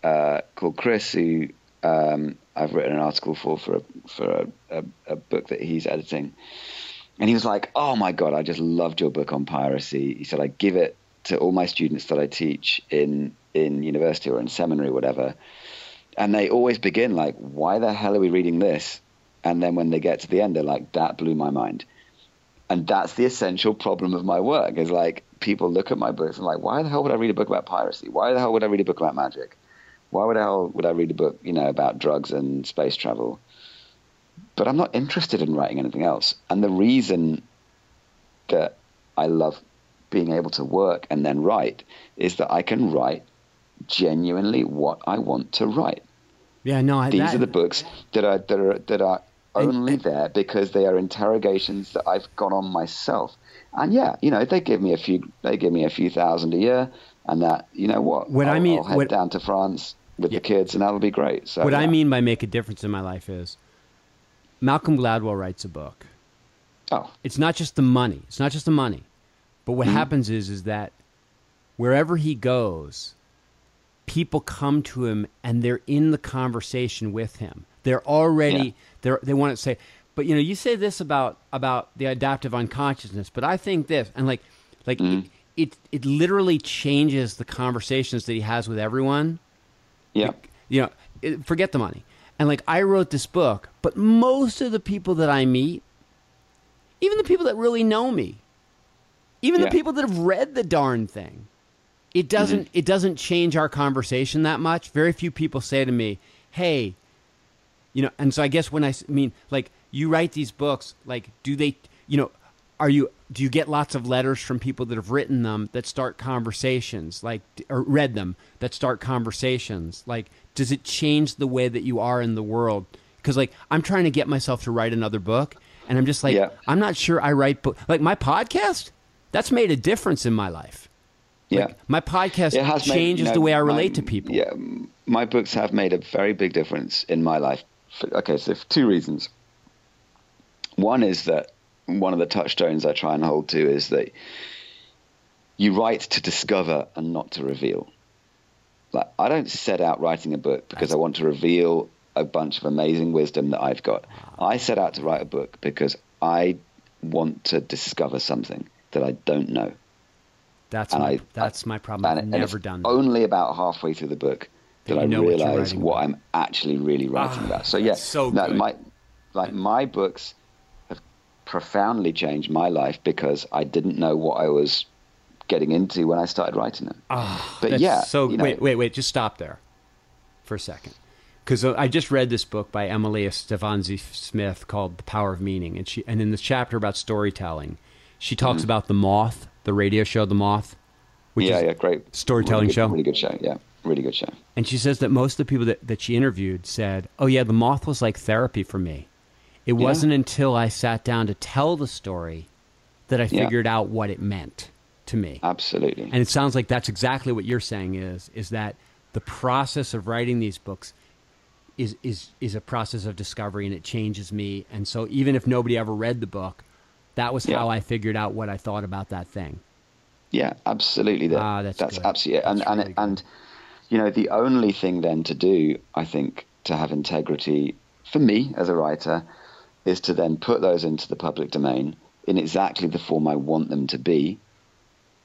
uh, called Chris who. Um, I've written an article for for a, for a, a, a book that he's editing, and he was like, "Oh my god, I just loved your book on piracy." He said, "I give it to all my students that I teach in in university or in seminary or whatever, and they always begin like, 'Why the hell are we reading this?' And then when they get to the end, they're like, 'That blew my mind.'" And that's the essential problem of my work is like people look at my books and like, "Why the hell would I read a book about piracy? Why the hell would I read a book about magic? Why would I, would I read a book, you know, about drugs and space travel?" But I'm not interested in writing anything else. And the reason that I love being able to work and then write is that I can write genuinely what I want to write. Yeah, no, I, these that, are the books that are that are that are only and, there because they are interrogations that I've got on myself. And yeah, you know, they give me a few, they give me a few thousand a year. And that, you know what, what I'll, I mean, I'll head what, down to France with yeah. the kids and that'll be great. So, what yeah. I mean by make a difference in my life is Malcolm Gladwell writes a book. Oh. It's not just the money. It's not just the money. But what mm-hmm. happens is, is that wherever he goes, people come to him and they're in the conversation with him. They're already, yeah. they're, they want to say, but, you know, you say this about, about the adaptive unconsciousness, but I think this. And like, like... Mm-hmm. It, It it literally changes the conversations that he has with everyone. Yeah. Like, you know, it, forget the money. And like, I wrote this book, but most of the people that I meet, even the people that really know me, even yeah. the people that have read the darn thing, it doesn't mm-hmm. it doesn't change our conversation that much. Very few people say to me, "Hey, you know," and so I guess when I, I mean, like, you write these books, like, do they, you know, Are you? Do you get lots of letters from people that have written them that start conversations, like, or read them that start conversations? Like, does it change the way that you are in the world? Because, like, I'm trying to get myself to write another book, and I'm just like, yeah. I'm not sure I write books. Like, my podcast, that's made a difference in my life. Like, yeah, my podcast changes made, you know, the way I relate my, to people. Yeah, my books have made a very big difference in my life. Okay, so for two reasons. One is that. One of the touchstones I try and hold to is that you write to discover and not to reveal. Like, I don't set out writing a book because I want to reveal a bunch of amazing wisdom that I've got. I set out to write a book because I want to discover something that I don't know. That's and my, I, that's my problem. I've and never and done that. Only about halfway through the book that I realize what, what I'm actually really writing ah, about. So yeah, so no, my, like my books profoundly changed my life because I didn't know what I was getting into when I started writing it. Oh, but yeah. So you know, wait, wait, wait, just stop there for a second. Because I just read this book by Emily Stephanzi-Smith called The Power of Meaning. And she, and in this chapter about storytelling, she talks mm-hmm. about The Moth, the radio show, The Moth. Which yeah, is yeah, great. Storytelling really good, show. Really good show, yeah. Really good show. And she says that most of the people that, that she interviewed said, oh yeah, The Moth was like therapy for me. It wasn't yeah. until I sat down to tell the story that I figured yeah. out what it meant. to me. Absolutely. And it sounds like that's exactly what you're saying is, is that the process of writing these books is, is, is a process of discovery, and it changes me. And so even if nobody ever read the book, that was yeah. how I figured out what I thought about that thing. Yeah, absolutely. That, ah, that's that's absolutely it. And, that's really and, and, you know, the only thing then to do, I think, to have integrity for me as a writer is to then put those into the public domain in exactly the form I want them to be,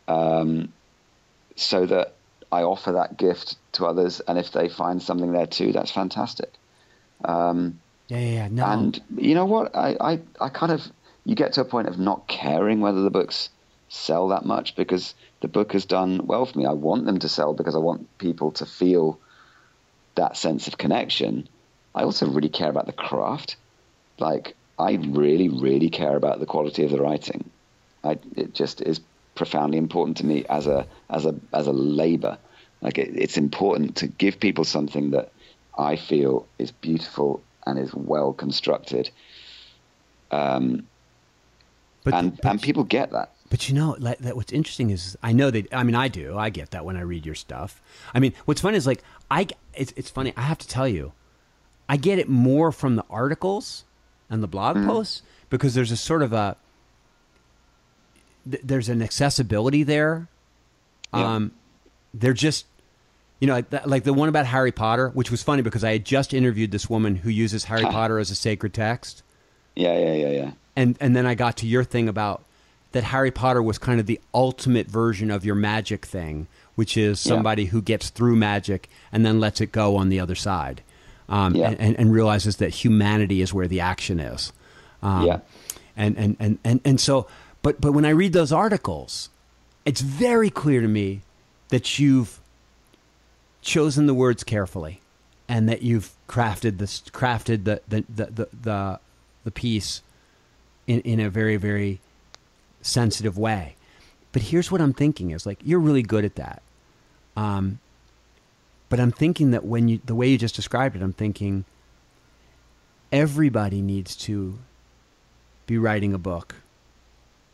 um, so that I offer that gift to others. And if they find something there too, that's fantastic. Um, yeah, yeah, yeah. No. And you know what? I, I, I kind of, you get to a point of not caring whether the book's sell that much, because the book has done well for me. I want them to sell because I want people to feel that sense of connection. I also really care about the craft. Like, I really, really care about the quality of the writing. I, it just is profoundly important to me as a as a as a labor. Like, it, it's important to give people something that I feel is beautiful and is well constructed. Um, but, and but, and people get that. But you know, like, that what's interesting is I know that, I mean, I do, I get that when I read your stuff. I mean, what's funny is like, I, it's, it's funny, I have to tell you, I get it more from the articles and the blog mm. posts, because there's a sort of a, th- there's an accessibility there. Yeah. Um, they're just, you know, like, that, like the one about Harry Potter, which was funny because I had just interviewed this woman who uses Harry Potter as a sacred text. Yeah, yeah, yeah, yeah. And, and then I got to your thing about that Harry Potter was kind of the ultimate version of your magic thing, which is somebody yeah. who gets through magic and then lets it go on the other side, um, yeah. and, and realizes that humanity is where the action is. Um, yeah. And, and, and, and, and so, but, but when I read those articles, it's very clear to me that you've chosen the words carefully and that you've crafted this, crafted the, the, the, the, the, the piece in, in a very, very sensitive way. But here's what I'm thinking is like, you're really good at that. Um, but I'm thinking that when you, the way you just described it, I'm thinking everybody needs to be writing a book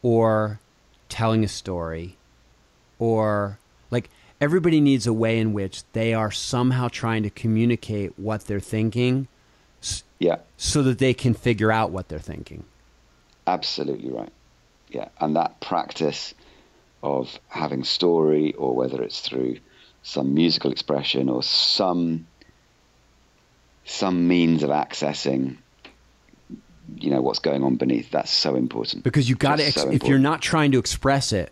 or telling a story, or like everybody needs a way in which they are somehow trying to communicate what they're thinking. Yeah. So that they can figure out what they're thinking. Absolutely right. Yeah, and that practice of having story, or whether it's through some musical expression or some some means of accessing, you know, what's going on beneath, that's so important. Because you got to, ex- so if you're not trying to express it,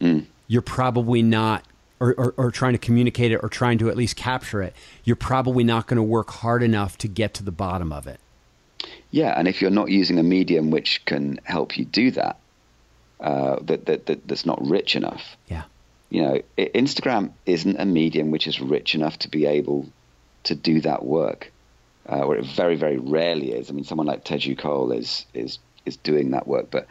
mm. you're probably not, or, or, or trying to communicate it, or trying to at least capture it, you're probably not going to work hard enough to get to the bottom of it. Yeah, and if you're not using a medium which can help you do that, uh, that, that, that that's not rich enough. Yeah, you know, it, Instagram isn't a medium which is rich enough to be able to do that work, uh, or it very, very rarely is. I mean, someone like Teju Cole is is is doing that work, but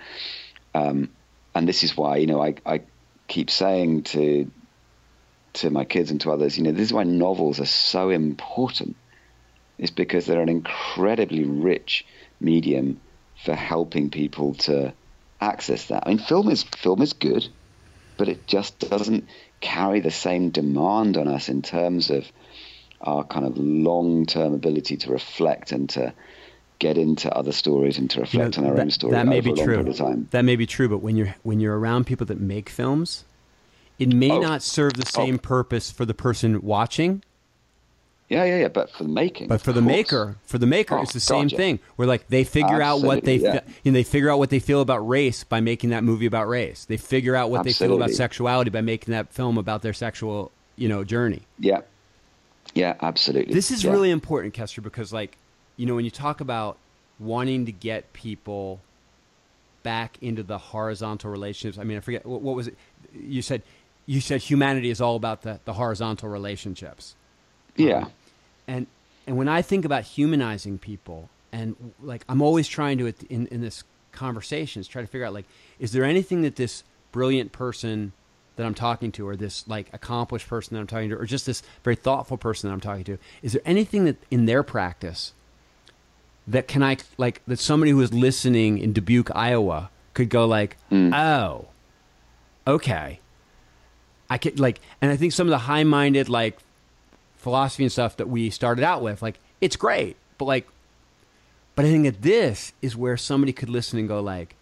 um, and this is why, you know, I I keep saying to to my kids and to others, you know, this is why novels are so important. Is because they're an incredibly rich medium for helping people to access that. I mean, film is film is good, but it just doesn't carry the same demand on us in terms of our kind of long-term ability to reflect and to get into other stories and to reflect you know, on our that, own story. That may be true. That may be true, but when you're when you're around people that make films, it may oh. not serve the same oh. purpose for the person watching. Yeah, yeah, yeah, but for the making. But for the maker, for the maker, oh, it's the same gotcha. thing. Where like they figure Absolutely, out what they, yeah. you know, they figure out what they feel about race by making that movie about race. They figure out what Absolutely. they feel about sexuality by making that film about their sexual, you know, journey. Yeah. Yeah, absolutely. This is yeah. really important, Kester, because like, you know, when you talk about wanting to get people back into the horizontal relationships, I mean, I forget, what, what was it? You said, you said humanity is all about the, the horizontal relationships. Yeah. Um, And and when I think about humanizing people, and like I'm always trying to in in this conversation is try to figure out like, is there anything that this brilliant person that I'm talking to, or this like accomplished person that I'm talking to, or just this very thoughtful person that I'm talking to, is there anything that in their practice that can I like that somebody who is listening in Dubuque, Iowa, could go like, mm. oh, okay, I could like, and I think some of the high-minded like philosophy and stuff that we started out with, like it's great, but like, but I think that this is where somebody could listen and go like,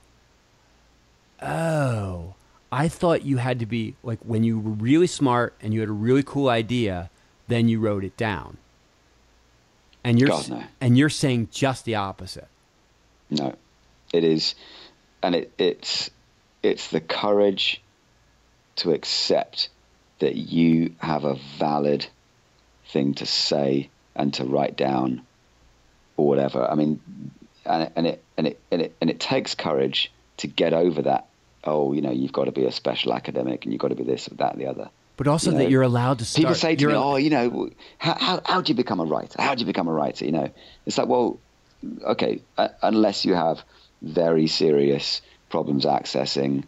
oh, I thought you had to be like, when you were really smart and you had a really cool idea, then you wrote it down. And you're God, no. and you're saying just the opposite. No, it is, and it, it's it's the courage to accept that you have a valid thing to say and to write down, or whatever. I mean, and, and it and it and it and it takes courage to get over that. Oh, you know, you've got to be a special academic, and you've got to be this, or that, and the other. But also you that know, you're allowed to start. People say to you're me, oh, you know, how, how, how do you become a writer? How do you become a writer? You know, it's like, well, okay, uh, unless you have very serious problems accessing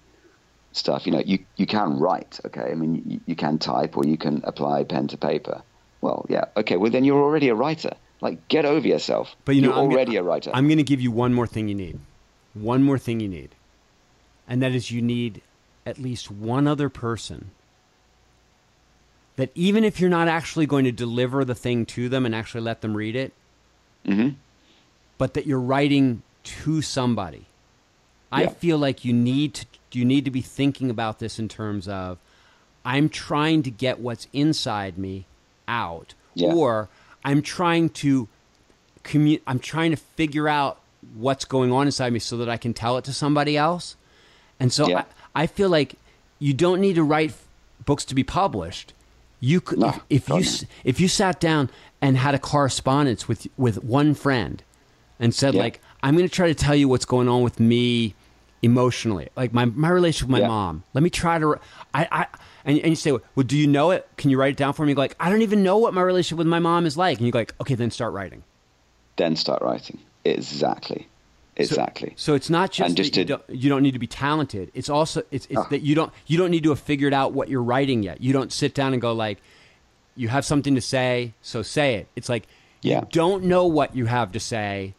stuff, you know, you, you can write, okay? I mean, you, you can type or you can apply pen to paper. Well, yeah, okay, well, then you're already a writer. Like, get over yourself. But you know, you're I'm already gonna, a writer. I'm going to give you one more thing you need. One more thing you need. And that is you need at least one other person that even if you're not actually going to deliver the thing to them and actually let them read it, mm-hmm. but that you're writing to somebody. Yeah. I feel like you need to, you need to be thinking about this in terms of, I'm trying to get what's inside me out, yeah. or I'm trying to commu- I'm trying to figure out what's going on inside me so that I can tell it to somebody else. And so yeah. I, I feel like you don't need to write f- books to be published. You could, no, if, if you know. if you sat down and had a correspondence with with one friend, and said yeah. like, I'm going to try to tell you what's going on with me emotionally, like my my relationship with my yeah. mom. Let me try to, I, I and, and you say, well, do you know it? Can you write it down for me? You go like, I don't even know what my relationship with my mom is like, and you go like, okay, then start writing. Then start writing exactly, exactly. So, so it's not just, just that to, you, don't, you don't need to be talented. It's also it's, it's oh. that you don't you don't need to have figured out what you're writing yet. You don't sit down and go like, you have something to say, so say it. It's like yeah. you don't know what you have to say.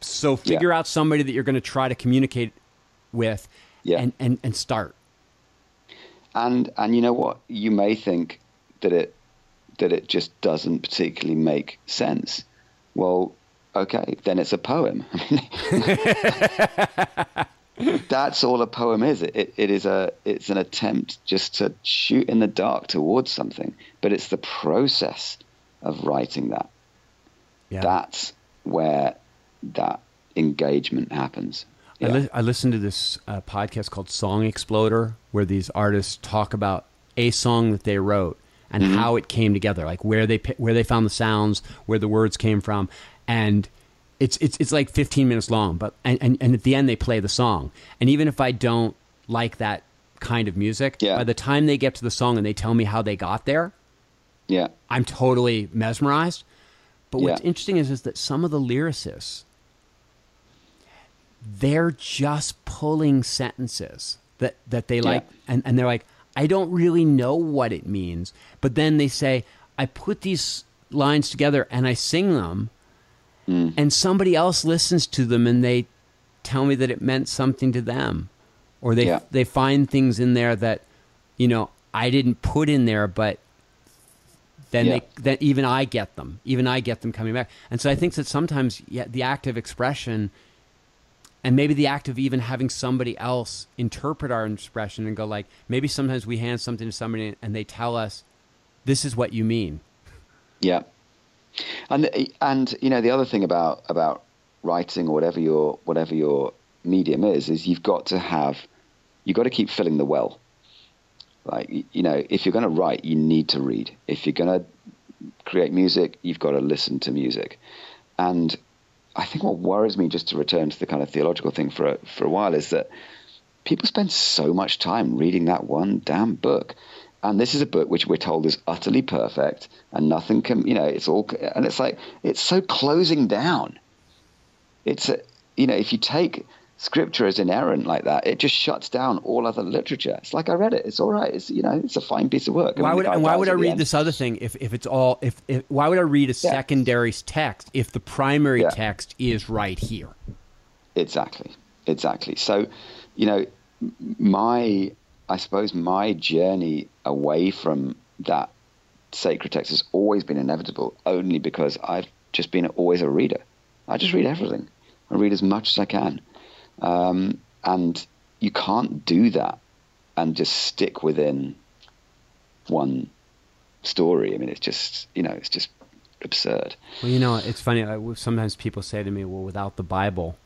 So figure yeah. out somebody that you're going to try to communicate with yeah. and, and, and start. And, and you know what? You may think that it, that it just doesn't particularly make sense. Well, okay, then it's a poem. That's all a poem is. It, it, it is a, it's an attempt just to shoot in the dark towards something, but it's the process of writing that. Yeah. That's where that engagement happens. Yeah. I, li- I listened to this uh, podcast called Song Exploder, where these artists talk about a song that they wrote and mm-hmm. how it came together, like where they where they found the sounds, where the words came from, and it's it's it's like fifteen minutes long. But and, and, and at the end they play the song. And even if I don't like that kind of music, yeah. by the time they get to the song and they tell me how they got there, yeah, I'm totally mesmerized. But what's yeah. interesting is, is that some of the lyricists, they're just pulling sentences that, that they like, yeah. and, and they're like, I don't really know what it means. But then they say, I put these lines together and I sing them, mm. and somebody else listens to them and they tell me that it meant something to them. Or they yeah. they find things in there that, you know, I didn't put in there, but... Then, yeah. they, then even I get them. Even I get them coming back. And so I think that sometimes yeah, the act of expression, and maybe the act of even having somebody else interpret our expression and go like, maybe sometimes we hand something to somebody and they tell us, this is what you mean. Yeah. And, and you know, the other thing about, about writing or whatever your, whatever your medium is, is you've got to have, you've got to keep filling the well. Like, you know, if you're going to write, you need to read. If you're going to create music, you've got to listen to music. And I think what worries me, just to return to the kind of theological thing for a, for a while, is that people spend so much time reading that one damn book. And this is a book which we're told is utterly perfect and nothing can, you know, it's all, and it's like, it's so closing down. It's, a, you know, if you take... Scripture is inerrant like that. It just shuts down all other literature. It's like, I read it. It's all right. It's, you know, it's a fine piece of work. Why would, and why would I read end. this other thing if, if it's all, if, if why would I read a yeah. secondary text if the primary yeah. text is right here? Exactly. Exactly. So, you know, my, I suppose my journey away from that sacred text has always been inevitable, only because I've just been always a reader. I just read everything. I read as much as I can. Um, and you can't do that and just stick within one story. I mean, it's just, you know, it's just absurd. Well, you know, it's funny. Like, sometimes people say to me, well, without the Bible,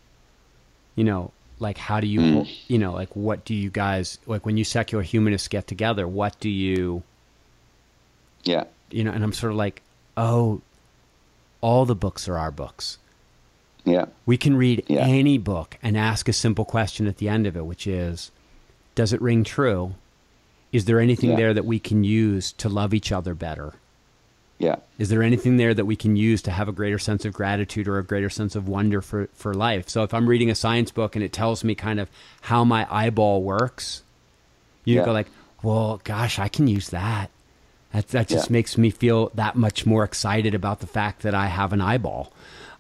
you know, like, how do you, mm. you know, like, what do you guys, like, when you secular humanists get together, what do you, yeah, you know, and I'm sort of like, oh, all the books are our books. Yeah. We can read yeah. any book and ask a simple question at the end of it, which is, does it ring true? Is there anything yeah. there that we can use to love each other better? Yeah. Is there anything there that we can use to have a greater sense of gratitude or a greater sense of wonder for, for life? So if I'm reading a science book and it tells me kind of how my eyeball works, you yeah. go like, well, gosh, I can use that. That, that just yeah. makes me feel that much more excited about the fact that I have an eyeball.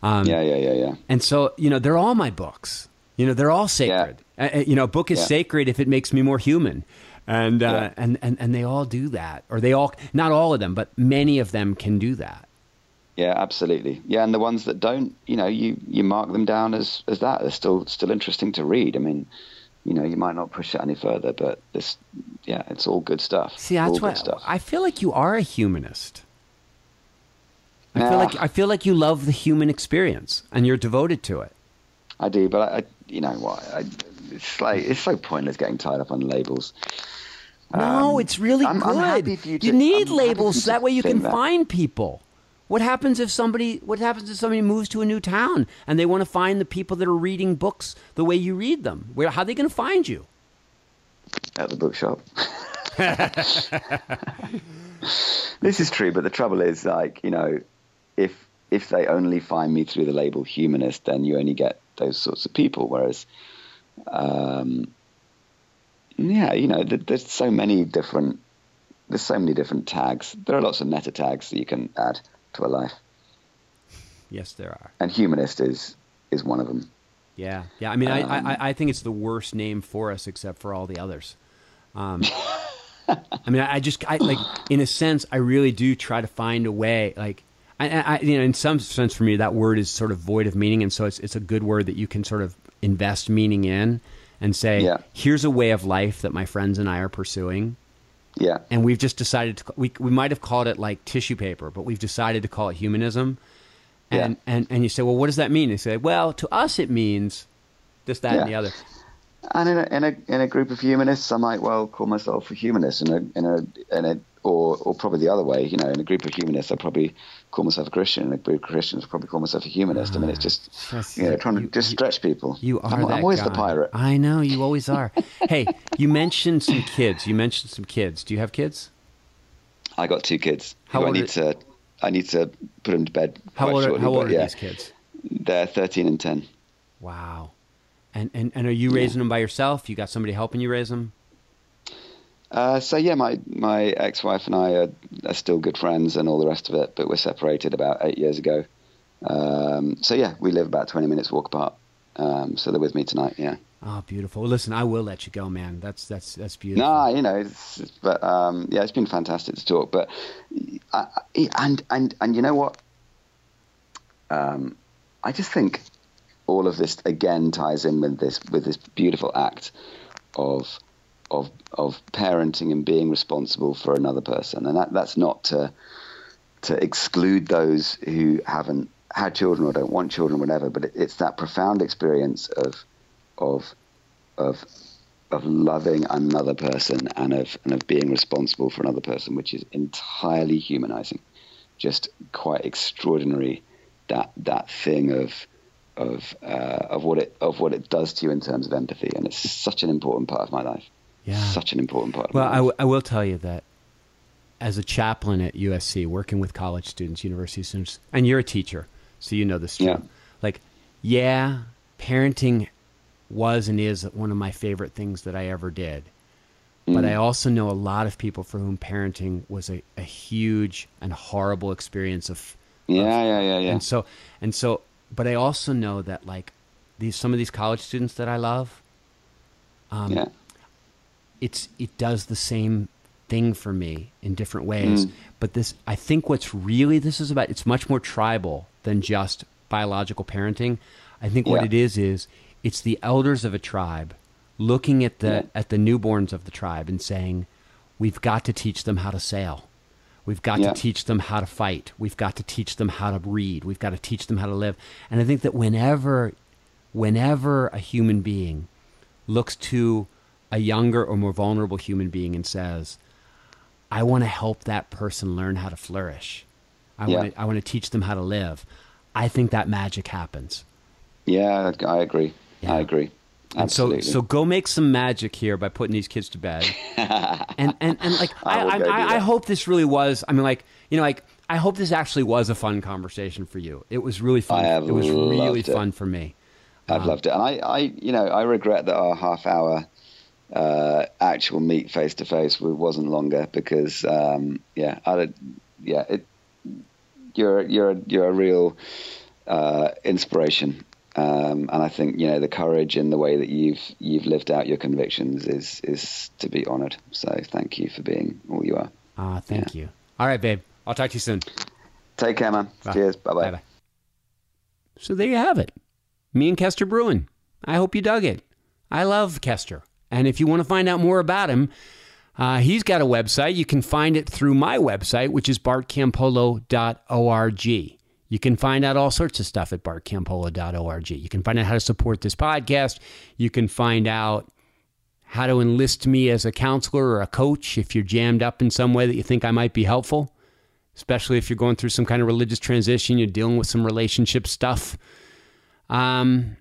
Um, yeah, yeah, yeah, yeah. And so, you know, they're all my books. You know, they're all sacred. Yeah. Uh, you know, a book is yeah. sacred if it makes me more human. And, uh, yeah. and, and, and they all do that. Or they all, not all of them, but many of them can do that. Yeah, absolutely. Yeah, and the ones that don't, you know, you, you mark them down as, as that. They're still, still interesting to read. I mean, you know, you might not push it any further, but this, yeah, it's all good stuff. See, that's why I feel like you are a humanist. I nah. feel like I feel like you love the human experience and you're devoted to it. I do, but I, I you know what? I, it's like it's so pointless getting tied up on labels. Um, no, it's really I'm, good. I'm happy for you, to, you need I'm labels that way you can that. find people. What happens if somebody? What happens if somebody moves to a new town and they want to find the people that are reading books the way you read them? Where? How are they going to find you? At the bookshop. This is true, but the trouble is, like, you know, if if they only find me through the label humanist, then you only get those sorts of people. Whereas, um, yeah, you know, th- there's so many different there's so many different tags. There are lots of meta tags that you can add to a life. Yes, there are. And humanist is is one of them. Yeah, yeah. I mean, um, I, I I think it's the worst name for us, except for all the others. Um, I mean, I just I, like in a sense, I really do try to find a way. Like, I, I you know, in some sense for me, that word is sort of void of meaning, and so it's it's a good word that you can sort of invest meaning in and say, yeah. here's a way of life that my friends and I are pursuing. Yeah, and we've just decided to, we we might have called it like tissue paper, but we've decided to call it humanism. And yeah. and, and you say, well, what does that mean? They say, well, to us it means this, that, yeah. and the other. And in a, in a in a group of humanists, I might well call myself a humanist. In a in a in a or or probably the other way, you know, in a group of humanists, I probably call myself a Christian. In a group of Christians, I probably call myself a humanist. Uh, I mean, it's just that's you know trying you, to just you, stretch people. You are. I'm, that I'm always guy. the pirate. I know you always are. Hey, you mentioned some kids. You mentioned some kids. Do you have kids? I got two kids. How I need it? to I need to put them to bed. How old? Shortly, how old but, are yeah, these kids? They're thirteen and ten. Wow. And, and and are you raising yeah. them by yourself? You got somebody helping you raise them? Uh, so, yeah, my, my ex-wife and I are, are still good friends and all the rest of it, but we're separated about eight years ago. Um, so, yeah, we live about twenty minutes walk apart. Um, so they're with me tonight, yeah. Oh, beautiful. Well, listen, I will let you go, man. That's that's that's beautiful. Nah, you know, it's, it's, but um, yeah, it's been fantastic to talk. But I, I, and, and, and you know what? Um, I just think all of this, again, ties in with this with this beautiful act of... Of, of parenting and being responsible for another person. And that, that's not to to exclude those who haven't had children or don't want children, whatever, but it, it's that profound experience of of of of loving another person and of and of being responsible for another person, which is entirely humanizing. Just quite extraordinary, that that thing of of uh, of what it of what it does to you in terms of empathy. And it's such an important part of my life. Yeah. Such an important part of well, I, w- I will tell you that as a chaplain at U S C, working with college students, university students, and you're a teacher, so you know this too. Yeah. Like, yeah, parenting was and is one of my favorite things that I ever did. Mm. But I also know a lot of people for whom parenting was a, a huge and horrible experience of... Yeah, of, yeah, yeah, yeah. And so, and so, but I also know that, like, these some of these college students that I love... Um, yeah. it's it does the same thing for me in different ways. Mm. But this, I think what's really this is about, it's much more tribal than just biological parenting. I think what yeah. it is is it's the elders of a tribe looking at the yeah. at the newborns of the tribe and saying, we've got to teach them how to sail. We've got yeah. to teach them how to fight. We've got to teach them how to read. We've got to teach them how to live. And I think that whenever, whenever a human being looks to a younger or more vulnerable human being and says, I want to help that person learn how to flourish. I yeah. want to, I want to teach them how to live. I think that magic happens. Yeah, I agree. Yeah. I agree. Absolutely. And so, so go make some magic here by putting these kids to bed. and, and, and like, I, I, I, I hope this really was, I mean, like, you know, like, I hope this actually was a fun conversation for you. It was really fun. It was really it. fun for me. I've um, loved it. And I, I, you know, I regret that our half hour uh, actual meet face to face wasn't longer because, um, yeah, I yeah, it, you're, you're, you're a real uh, inspiration. Um, and I think, you know, the courage in the way that you've you've lived out your convictions is is to be honored. So thank you for being all you are. Ah, uh, thank yeah. you. All right, babe. I'll talk to you soon. Take care, man. Bye. Cheers. Bye-bye. Bye-bye. So there you have it. Me and Kester Brewin. I hope you dug it. I love Kester. And if you want to find out more about him, uh, he's got a website. You can find it through my website, which is bart campolo dot org. You can find out all sorts of stuff at bart campolo dot org. You can find out how to support this podcast. You can find out how to enlist me as a counselor or a coach if you're jammed up in some way that you think I might be helpful, especially if you're going through some kind of religious transition, you're dealing with some relationship stuff. Um,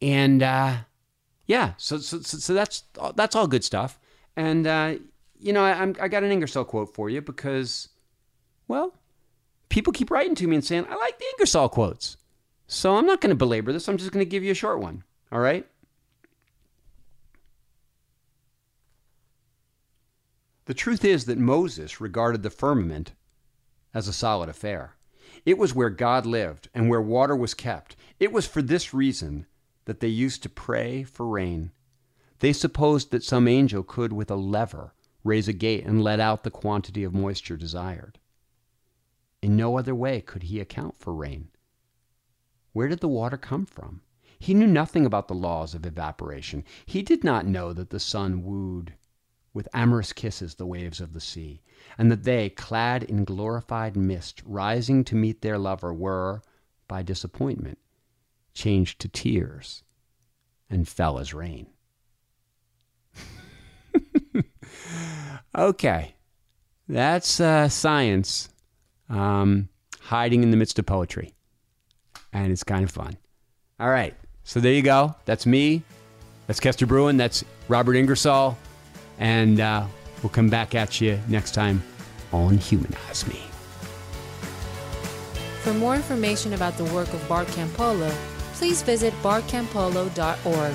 and uh, yeah, so so so that's that's all good stuff. And uh, you know, I, I'm, I got an Ingersoll quote for you because, well, people keep writing to me and saying, I like the Ingersoll quotes. So I'm not going to belabor this. I'm just going to give you a short one. All right? The truth is that Moses regarded the firmament as a solid affair. It was where God lived and where water was kept. It was for this reason that they used to pray for rain. They supposed that some angel could, with a lever, raise a gate and let out the quantity of moisture desired. In no other way could he account for rain. Where did the water come from? He knew nothing about the laws of evaporation. He did not know that the sun wooed with amorous kisses the waves of the sea, and that they, clad in glorified mist, rising to meet their lover, were, by disappointment, changed to tears and fell as rain. Okay, that's uh, science. Um, hiding in the midst of poetry. And it's kind of fun. All right. So there you go. That's me. That's Kester Brewin. That's Robert Ingersoll. And uh, we'll come back at you next time on Humanize Me. For more information about the work of Bart Campolo, please visit bart campolo dot org.